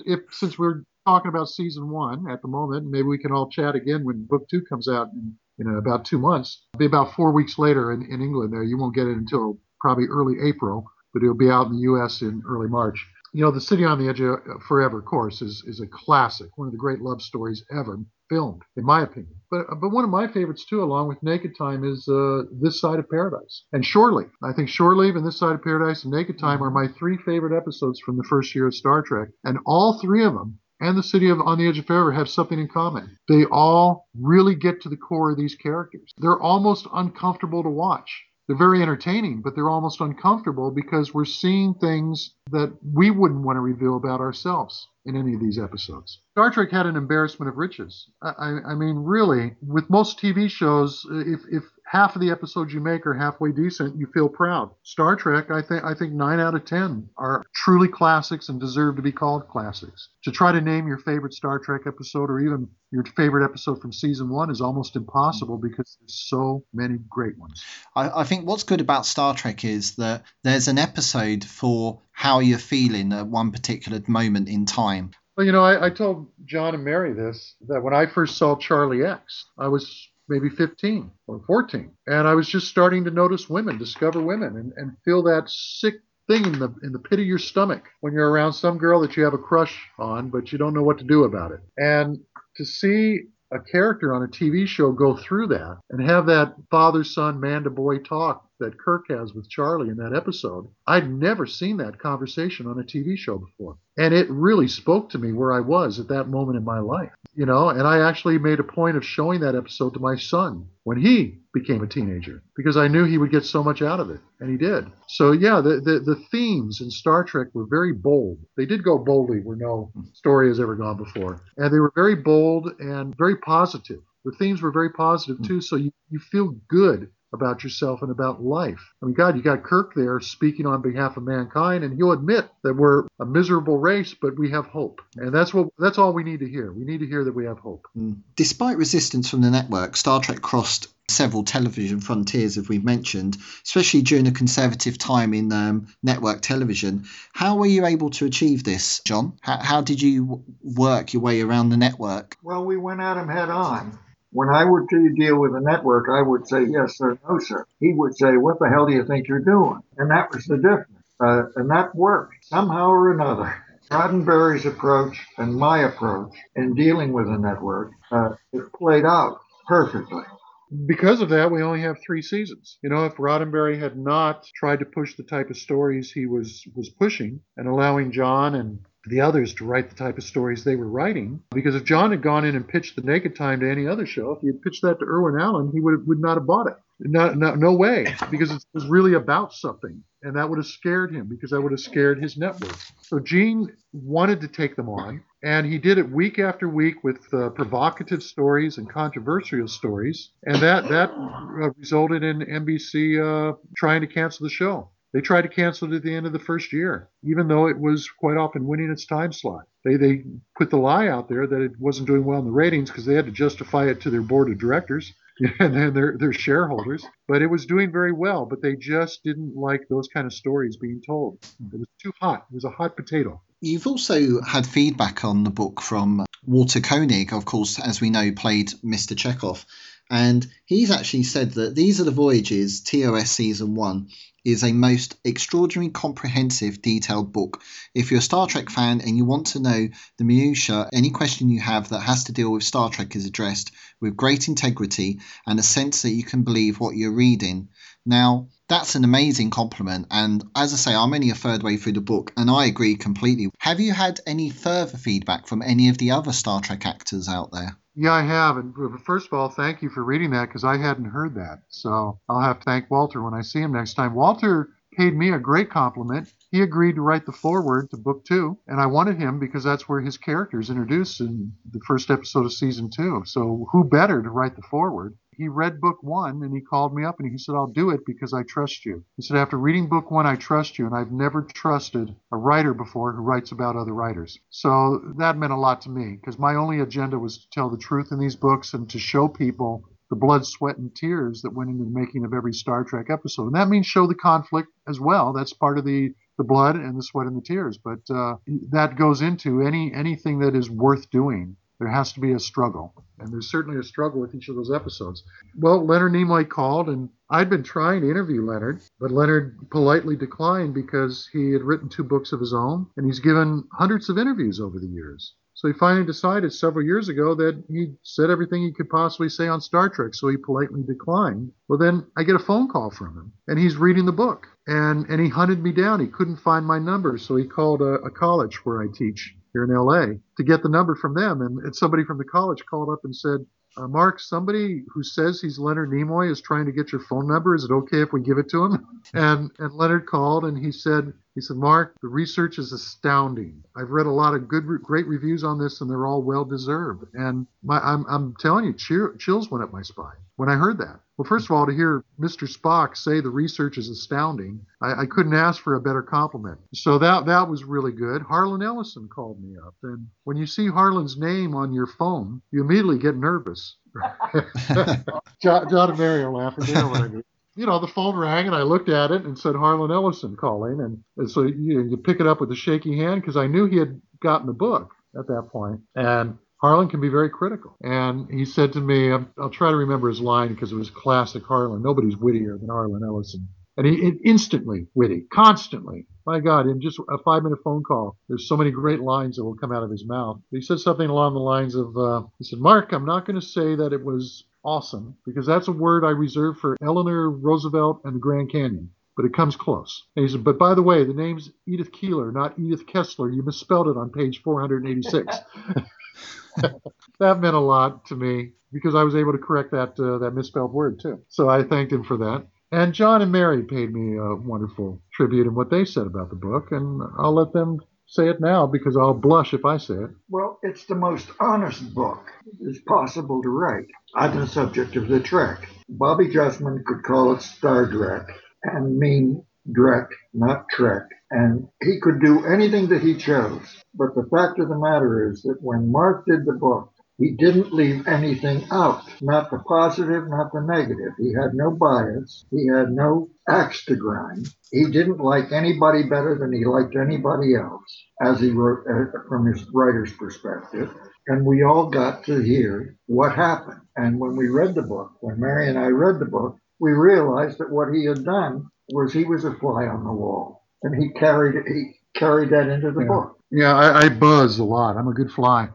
if, since we're talking about season one at the moment, maybe we can all chat again when book two comes out in, you know, about two months. It'll be about four weeks later in, in England. There, you won't get it until probably early April, but it'll be out in the U S in early March. You know, The City on the Edge of Forever, of course, is, is a classic, one of the great love stories ever filmed, in my opinion. But but one of my favorites, too, along with Naked Time, is uh, This Side of Paradise and Shore Leave. I think Shore Leave and This Side of Paradise and Naked Time are my three favorite episodes from the first year of Star Trek. And all three of them and The City of on the Edge of Forever have something in common. They all really get to the core of these characters. They're almost uncomfortable to watch. They're very entertaining, but they're almost uncomfortable because we're seeing things that we wouldn't want to reveal about ourselves in any of these episodes. Star Trek had an embarrassment of riches. I, I mean, really, with most T V shows, if, if half of the episodes you make are halfway decent, you feel proud. Star Trek, I think, I think nine out of ten are truly classics and deserve to be called classics. To try to name your favorite Star Trek episode or even your favorite episode from season one is almost impossible because there's so many great ones. I, I think what's good about Star Trek is that there's an episode for how you're feeling at one particular moment in time. Well, you know, I, I told John and Mary this, that when I first saw Charlie X, I was maybe fifteen or fourteen, and I was just starting to notice women, discover women, and, and feel that sick thing in the in the pit of your stomach when you're around some girl that you have a crush on, but you don't know what to do about it. And to see a character on a T V show go through that and have that father-son, man-to-boy talk that Kirk has with Charlie in that episode, I'd never seen that conversation on a T V show before. And it really spoke to me where I was at that moment in my life, you know, and I actually made a point of showing that episode to my son when he became a teenager because I knew he would get so much out of it, and he did. So, yeah, the, the, the themes in Star Trek were very bold. They did go boldly where no story has ever gone before, and they were very bold and very positive. The themes were very positive, too, so you, you feel good about yourself and about life. I mean, God, you got Kirk there speaking on behalf of mankind, and he'll admit that we're a miserable race, but we have hope. And that's what that's all we need to hear. We need to hear that we have hope. Despite resistance from the network, Star Trek crossed several television frontiers, as we've mentioned, especially during a conservative time in um, network television. How were you able to achieve this, John? How, how did you work your way around the network? Well, we went at them head on. When I would deal with a network, I would say, yes, sir, no, sir. He would say, what the hell do you think you're doing? And that was the difference. Uh, and that worked somehow or another. Roddenberry's approach and my approach in dealing with a network, uh, it played out perfectly. Because of that, we only have three seasons. You know, if Roddenberry had not tried to push the type of stories he was, was pushing and allowing John and the others to write the type of stories they were writing, because if John had gone in and pitched The Naked Time to any other show, if he had pitched that to Irwin Allen, he would have, would not have bought it. Not, not, no way, because it was really about something, and that would have scared him, because that would have scared his network. So Gene wanted to take them on, and he did it week after week with uh, provocative stories and controversial stories, and that, that uh, resulted in N B C uh, trying to cancel the show. They tried to cancel it at the end of the first year, even though it was quite often winning its time slot. They they put the lie out there that it wasn't doing well in the ratings because they had to justify it to their board of directors and then their, their shareholders. But it was doing very well, but they just didn't like those kind of stories being told. It was too hot. It was a hot potato. You've also had feedback on the book from Walter Koenig, of course, as we know, played Mister Chekhov. And he's actually said that These Are the Voyages, T O S Season one, is a most extraordinary, comprehensive, detailed book. If you're a Star Trek fan and you want to know the minutiae, any question you have that has to deal with Star Trek is addressed with great integrity and a sense that you can believe what you're reading. Now, that's an amazing compliment, and as I say, I'm only a third way through the book, and I agree completely. Have you had any further feedback from any of the other Star Trek actors out there? Yeah, I have. And first of all, thank you for reading that because I hadn't heard that. So I'll have to thank Walter when I see him next time. Walter paid me a great compliment. He agreed to write the foreword to book two, and I wanted him because that's where his character is introduced in the first episode of season two. So who better to write the foreword? he read book one and he called me up and he said, I'll do it because I trust you. He said, after reading book one, I trust you. And I've never trusted a writer before who writes about other writers. So that meant a lot to me because my only agenda was to tell the truth in these books and to show people the blood, sweat, and tears that went into the making of every Star Trek episode. And that means show the conflict as well. That's part of the, the blood and the sweat and the tears. But uh, that goes into any anything that is worth doing. There has to be a struggle. And there's certainly a struggle with each of those episodes. Well, Leonard Nimoy called, and I'd been trying to interview Leonard, but Leonard politely declined because he had written two books of his own, and he's given hundreds of interviews over the years. So he finally decided several years ago that he'd said everything he could possibly say on Star Trek, so he politely declined. Well, then I get a phone call from him, and he's reading the book, and, and he hunted me down. He couldn't find my number, so he called a, a college where I teach here in L A to get the number from them. And, and somebody from the college called up and said, uh, Mark, somebody who says he's Leonard Nimoy is trying to get your phone number. Is it okay if we give it to him? And, and Leonard called, and he said, He said, Mark, the research is astounding. I've read a lot of good, great reviews on this, and they're all well-deserved. And my, I'm, I'm telling you, cheer, chills went up my spine when I heard that. Well, first of all, to hear Mister Spock say the research is astounding, I, I couldn't ask for a better compliment. So that that was really good. Harlan Ellison called me up. And when you see Harlan's name on your phone, you immediately get nervous. John, John and Mary are laughing. They know what I mean. You know, the phone rang, and I looked at it and said, Harlan Ellison calling. And, and so you, you pick it up with a shaky hand because I knew he had gotten the book at that point. And Harlan can be very critical. And he said to me, I'll, I'll try to remember his line because it was classic Harlan. Nobody's wittier than Harlan Ellison. And he, he instantly witty, constantly. My God, in just a five-minute phone call, there's so many great lines that will come out of his mouth. He said something along the lines of, uh, he said, Mark, I'm not going to say that it was awesome, because that's a word I reserve for Eleanor Roosevelt and the Grand Canyon, but it comes close. And he said, but by the way, the name's Edith Keeler, not Edith Kessler. You misspelled it on page four eighty-six. That meant a lot to me because I was able to correct that uh, that misspelled word too. So I thanked him for that. And John and Mary paid me a wonderful tribute in what they said about the book, and I'll let them say it now because I'll blush if I say it. Well, it's the most honest book it's possible to write on the subject of the Trek. Bobby Justman could call it Star Trek and mean Drek, not Trek. And he could do anything that he chose. But the fact of the matter is that when Mark did the book, he didn't leave anything out, not the positive, not the negative. He had no bias. He had no axe to grind. He didn't like anybody better than he liked anybody else, as he wrote uh, from his writer's perspective. And we all got to hear what happened. And when we read the book, when Mary and I read the book, we realized that what he had done was he was a fly on the wall. And he carried he carried that into the yeah. book. Yeah, I, I buzz a lot. I'm a good fly.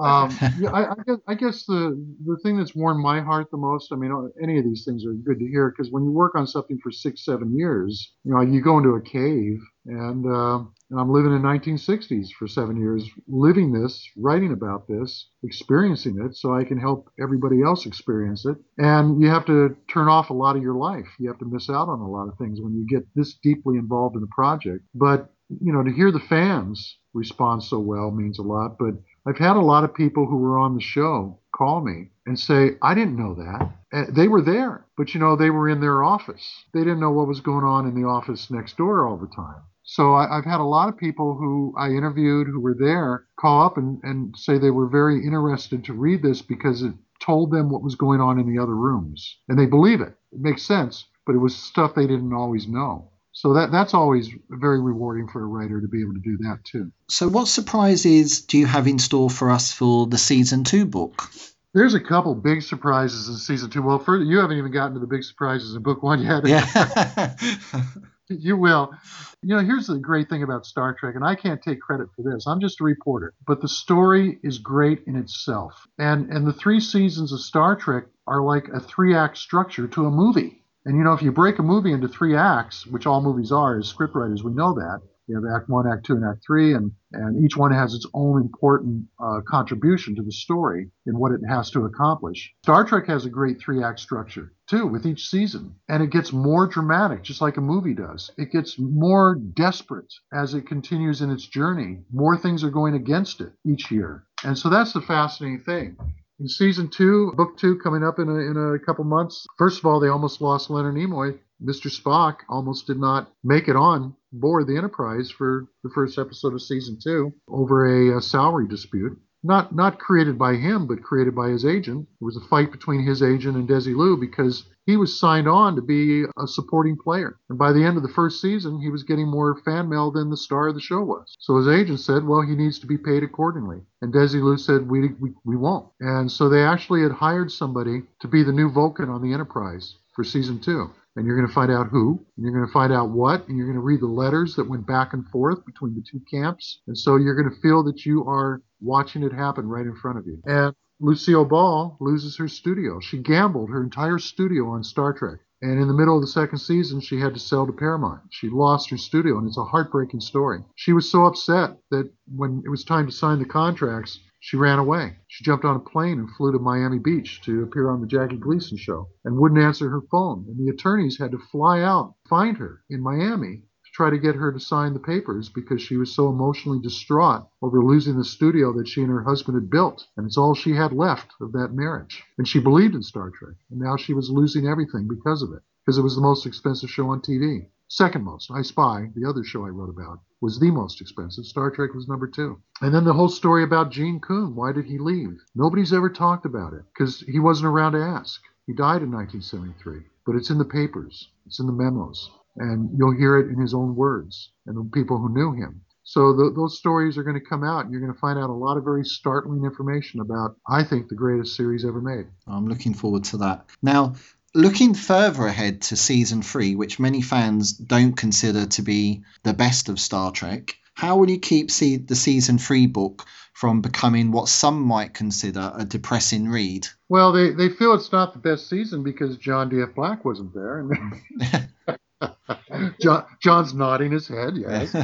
um, yeah, I, I guess, I guess the, the thing that's warmed my heart the most, I mean, any of these things are good to hear because when you work on something for six, seven years, you know, you go into a cave and, uh, and I'm living in nineteen sixties for seven years, living this, writing about this, experiencing it so I can help everybody else experience it. And you have to turn off a lot of your life. You have to miss out on a lot of things when you get this deeply involved in a project. But, you know, to hear the fans respond so well means a lot, but I've had a lot of people who were on the show call me and say, I didn't know that. And they were there, but, you know, they were in their office. They didn't know what was going on in the office next door all the time. So I, I've had a lot of people who I interviewed who were there call up and, and say they were very interested to read this because it told them what was going on in the other rooms. And they believe it. It makes sense, but it was stuff they didn't always know. So that that's always very rewarding for a writer to be able to do that too. So what surprises do you have in store for us for the season two book? There's a couple big surprises in season two. Well, for, you haven't even gotten to the big surprises in book one yet. Yeah. You will. You know, here's the great thing about Star Trek, and I can't take credit for this. I'm just a reporter. But the story is great in itself. And, and the three seasons of Star Trek are like a three-act structure to a movie. And, you know, if you break a movie into three acts, which all movies are as scriptwriters, we know that. You have act one, act two, and act three, and, and each one has its own important uh, contribution to the story and what it has to accomplish. Star Trek has a great three-act structure, too, with each season. And it gets more dramatic, just like a movie does. It gets more desperate as it continues in its journey. More things are going against it each year. And so that's the fascinating thing. In season two, book two coming up in a, in a couple months. First of all, they almost lost Leonard Nimoy. Mister Spock almost did not make it on board the Enterprise for the first episode of season two over a, a salary dispute. Not not created by him, but created by his agent. It was a fight between his agent and Desilu because he was signed on to be a supporting player. And by the end of the first season, he was getting more fan mail than the star of the show was. So his agent said, well, he needs to be paid accordingly. And Desilu said, we, we, we won't. And so they actually had hired somebody to be the new Vulcan on the Enterprise for season two. And you're going to find out who, and you're going to find out what, and you're going to read the letters that went back and forth between the two camps. And so you're going to feel that you are watching it happen right in front of you. And Lucille Ball loses her studio. She gambled her entire studio on Star Trek. And in the middle of the second season, she had to sell to Paramount. She lost her studio, and it's a heartbreaking story. She was so upset that when it was time to sign the contracts, she ran away. She jumped on a plane and flew to Miami Beach to appear on the Jackie Gleason show and wouldn't answer her phone. And the attorneys had to fly out, find her in Miami to try to get her to sign the papers because she was so emotionally distraught over losing the studio that she and her husband had built. And it's all she had left of that marriage. And she believed in Star Trek. And now she was losing everything because of it, because it was the most expensive show on T V. Second most, I Spy, the other show I wrote about, was the most expensive. Star Trek was number two. And then the whole story about Gene Coon. Why did he leave? Nobody's ever talked about it because he wasn't around to ask. He died in nineteen seventy-three, but it's in the papers. It's in the memos. And you'll hear it in his own words and the people who knew him. So th- those stories are going to come out, and you're going to find out a lot of very startling information about, I think, the greatest series ever made. I'm looking forward to that. Now, looking further ahead to season three, which many fans don't consider to be the best of Star Trek, how will you keep see- the season three book from becoming what some might consider a depressing read? Well, they, they feel it's not the best season because John D F. Black wasn't there. John, John's nodding his head, yes.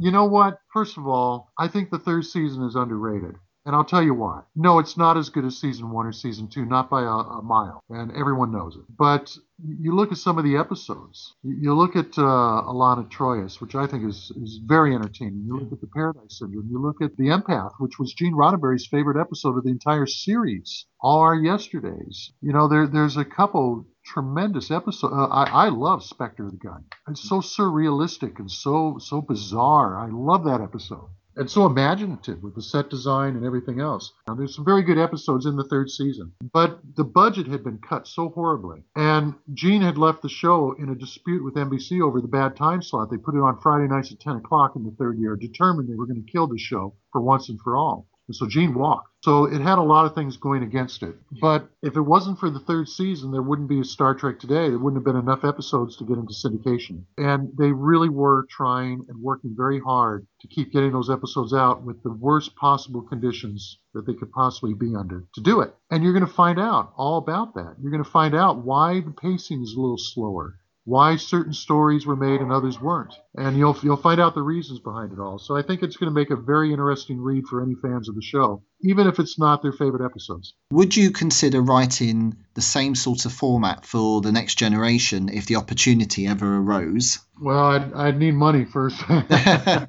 You know what? First of all, I think the third season is underrated. And I'll tell you why. No, it's not as good as season one or season two, not by a, a mile. And everyone knows it. But you look at some of the episodes. You look at uh, Alana Troyes, which I think is, is very entertaining. You look at the Paradise Syndrome. You look at The Empath, which was Gene Roddenberry's favorite episode of the entire series. All Our Yesterdays. You know, there there's a couple tremendous episode. Uh, I, I love Spectre of the Gun. It's so surrealistic and so so bizarre. I love that episode. And so imaginative with the set design and everything else. Now, there's some very good episodes in the third season, but the budget had been cut so horribly. And Gene had left the show in a dispute with N B C over the bad time slot. They put it on Friday nights at ten o'clock in the third year, determined they were going to kill the show for once and for all. And so Gene walked. So it had a lot of things going against it. But if it wasn't for the third season, there wouldn't be a Star Trek today. There wouldn't have been enough episodes to get into syndication. And they really were trying and working very hard to keep getting those episodes out with the worst possible conditions that they could possibly be under to do it. And you're going to find out all about that. You're going to find out why the pacing is a little slower, why certain stories were made and others weren't. And you'll you'll find out the reasons behind it all. So I think it's going to make a very interesting read for any fans of the show, even if it's not their favorite episodes. Would you consider writing the same sort of format for The Next Generation if the opportunity ever arose? Well, I'd, I'd need money first. that,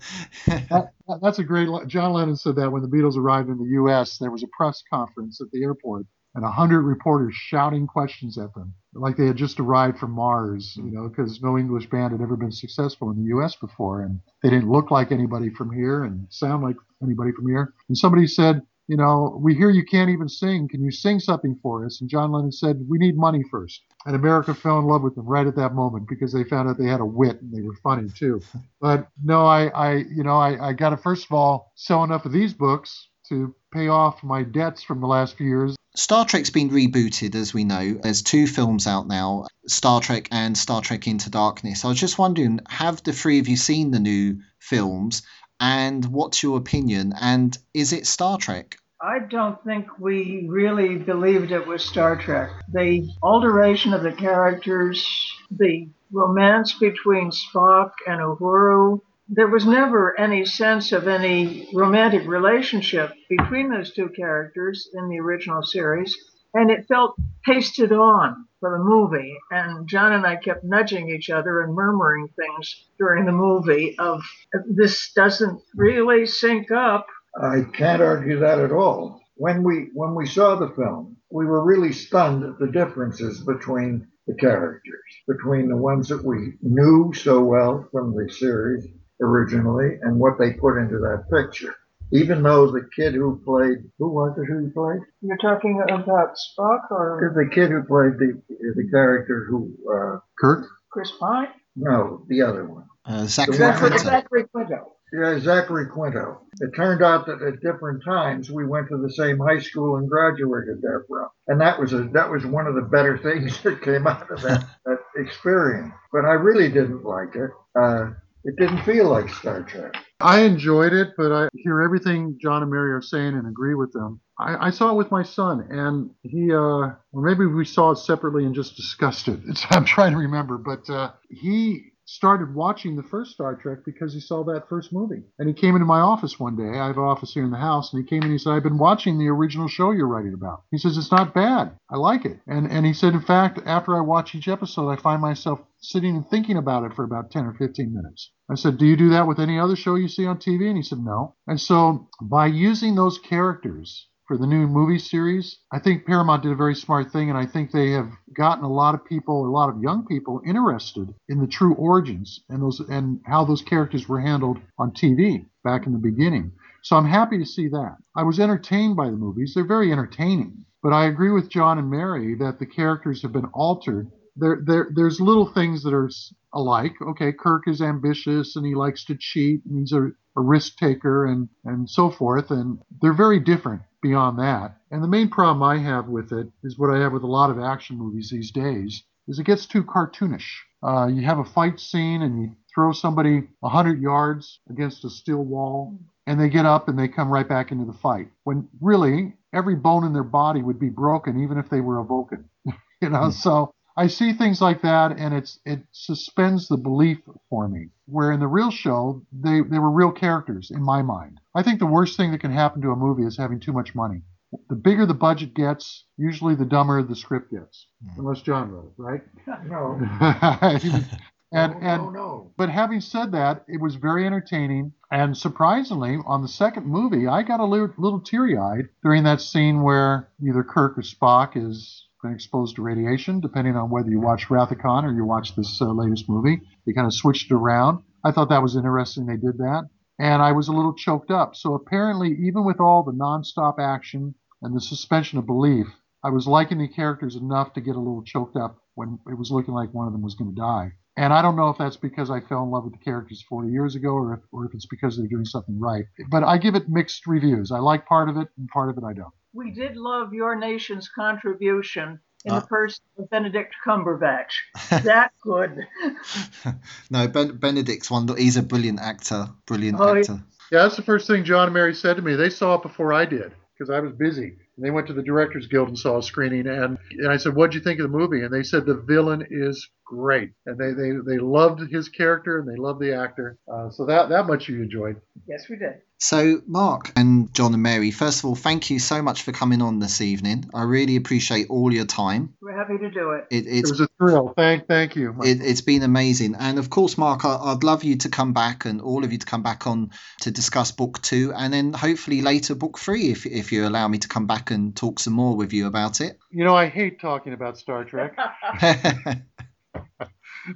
that's a great – John Lennon said that when the Beatles arrived in the U S, there was a press conference at the airport and one hundred reporters shouting questions at them, like they had just arrived from Mars, you know, because no English band had ever been successful in the U S before, and they didn't look like anybody from here and sound like anybody from here. And somebody said, you know, we hear you can't even sing. Can you sing something for us? And John Lennon said, we need money first. And America fell in love with them right at that moment because they found out they had a wit and they were funny too. But no, I, I you know, I, I got to, first of all, sell enough of these books to pay off my debts from the last few years. Star Trek's been rebooted, as we know. There's two films out now, Star Trek and Star Trek Into Darkness. I was just wondering, have the three of you seen the new films? And what's your opinion? And is it Star Trek? I don't think we really believed it was Star Trek. The alteration of the characters, the romance between Spock and Uhura, there was never any sense of any romantic relationship between those two characters in the original series, and it felt pasted on for the movie. And John and I kept nudging each other and murmuring things during the movie of, this doesn't really sync up. I can't argue that at all. when we when we saw the film, we were really stunned at the differences between the characters, between the ones that we knew so well from the series originally and what they put into that picture. Even though the kid who played, who was it who played? You're talking about Spock or? The kid who played the the character who... Uh, Kirk? Chris Pine? No, the other one. Uh, Zachary, Zachary, Zachary Quinto. Yeah, Zachary Quinto. It turned out that at different times we went to the same high school and graduated there from. And that was a, that was one of the better things that came out of that, that experience. But I really didn't like it. Uh, it didn't feel like Star Trek. I enjoyed it, but I hear everything John and Mary are saying and agree with them. I, I saw it with my son, and he, uh, or maybe we saw it separately and just discussed it. It's, I'm trying to remember, but uh, he started watching the first Star Trek because he saw that first movie. And he came into my office one day. I have an office here in the house. And he came in and he said, I've been watching the original show you're writing about. He says, it's not bad. I like it. And and he said, in fact, after I watch each episode, I find myself sitting and thinking about it for about ten or fifteen minutes. I said, do you do that with any other show you see on T V? And he said, no. And so by using those characters for the new movie series, I think Paramount did a very smart thing, and I think they have gotten a lot of people, a lot of young people, interested in the true origins and those and how those characters were handled on T V back in the beginning. So I'm happy to see that. I was entertained by the movies. They're very entertaining. But I agree with John and Mary that the characters have been altered. There, there, there's little things that are alike. Okay, Kirk is ambitious, and he likes to cheat, and he's a, a risk taker, and, and so forth, and they're very different beyond that. And the main problem I have with it is what I have with a lot of action movies these days, is it gets too cartoonish. Uh, you have a fight scene and you throw somebody one hundred yards against a steel wall and they get up and they come right back into the fight, when really every bone in their body would be broken even if they were a Vulcan. you know, so I see things like that, and it's it suspends the belief for me, where in the real show, they, they were real characters in my mind. I think the worst thing that can happen to a movie is having too much money. The bigger the budget gets, usually the dumber the script gets. Mm-hmm. Unless John wrote it, right? No. and, no, and, no, no. But having said that, it was very entertaining. And surprisingly, on the second movie, I got a little, little teary-eyed during that scene where either Kirk or Spock is been exposed to radiation, depending on whether you watch Wrath of Khan or you watch this uh, latest movie. They kind of switched it around. I thought that was interesting they did that. And I was a little choked up. So apparently, even with all the nonstop action and the suspension of belief, I was liking the characters enough to get a little choked up when it was looking like one of them was going to die. And I don't know if that's because I fell in love with the characters forty years ago or if, or if it's because they're doing something right. But I give it mixed reviews. I like part of it and part of it I don't. We did love your nation's contribution in uh, the person of Benedict Cumberbatch. That good. No, ben- Benedict's one. He's a brilliant actor. Brilliant oh, actor. Yeah, that's the first thing John and Mary said to me. They saw it before I did because I was busy. And they went to the Directors Guild and saw a screening. And, and I said, what'd you think of the movie? And they said, the villain is great. And they, they, they loved his character and they loved the actor. Uh, so that, that much you enjoyed. Yes, we did. So, Mark and John and Mary, first of all, thank you so much for coming on this evening. I really appreciate all your time. We're happy to do it. It, it's, it was a thrill. Thank thank you. It, it's been amazing. And, of course, Mark, I, I'd love you to come back and all of you to come back on to discuss book two and then hopefully later book three if, if you allow me to come back and talk some more with you about it. You know, I hate talking about Star Trek.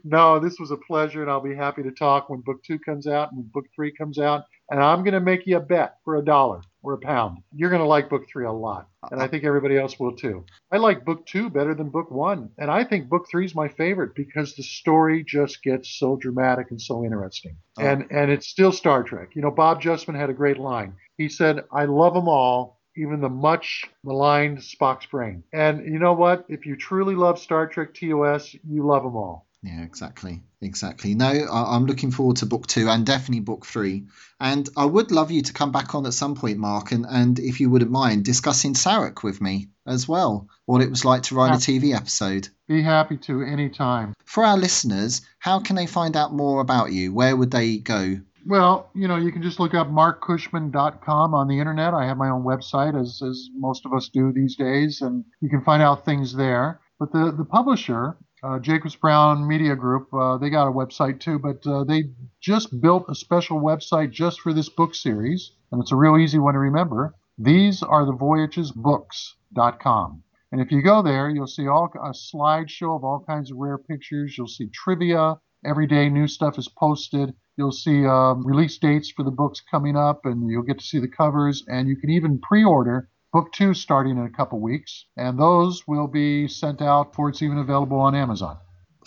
No, this was a pleasure, and I'll be happy to talk when book two comes out and when book three comes out. And I'm going to make you a bet for a dollar or a pound. You're going to like book three a lot. And I think everybody else will too. I like book two better than book one. And I think book three is my favorite because the story just gets so dramatic and so interesting. Oh. And and it's still Star Trek. You know, Bob Justman had a great line. He said, I love them all, even the much maligned Spock's brain. And you know what? If you truly love Star Trek T O S, you love them all. Yeah, exactly. Exactly. No, I'm looking forward to book two and definitely book three. And I would love you to come back on at some point, Mark, and, and if you wouldn't mind discussing Sarek with me as well, what it was like to write a T V episode. Be happy to anytime. For our listeners, how can they find out more about you? Where would they go? Well, you know, you can just look up mark cushman dot com on the internet. I have my own website, as, as most of us do these days, and you can find out things there. But the, the publisher... Uh, Jacobs Brown Media Group, uh, they got a website too, but uh, they just built a special website just for this book series, and it's a real easy one to remember. these are the voyages books dot com. And if you go there, you'll see all a slideshow of all kinds of rare pictures. You'll see trivia. Every day new stuff is posted. You'll see um, release dates for the books coming up, and you'll get to see the covers. And you can even pre-order book two starting in a couple weeks. And those will be sent out before it's even available on Amazon.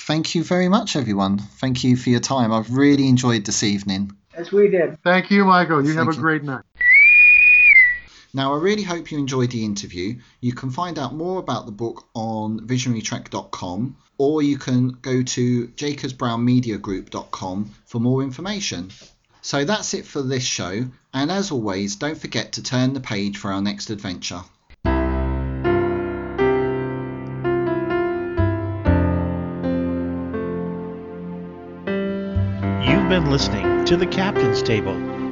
Thank you very much, everyone. Thank you for your time. I've really enjoyed this evening. As we did. Thank you, Michael. You Thank have a you. great night. Now, I really hope you enjoyed the interview. You can find out more about the book on visionary trek dot com, or you can go to jacobs brown media group dot com for more information. So that's it for this show, and as always, don't forget to turn the page for our next adventure. You've been listening to The Captain's Table,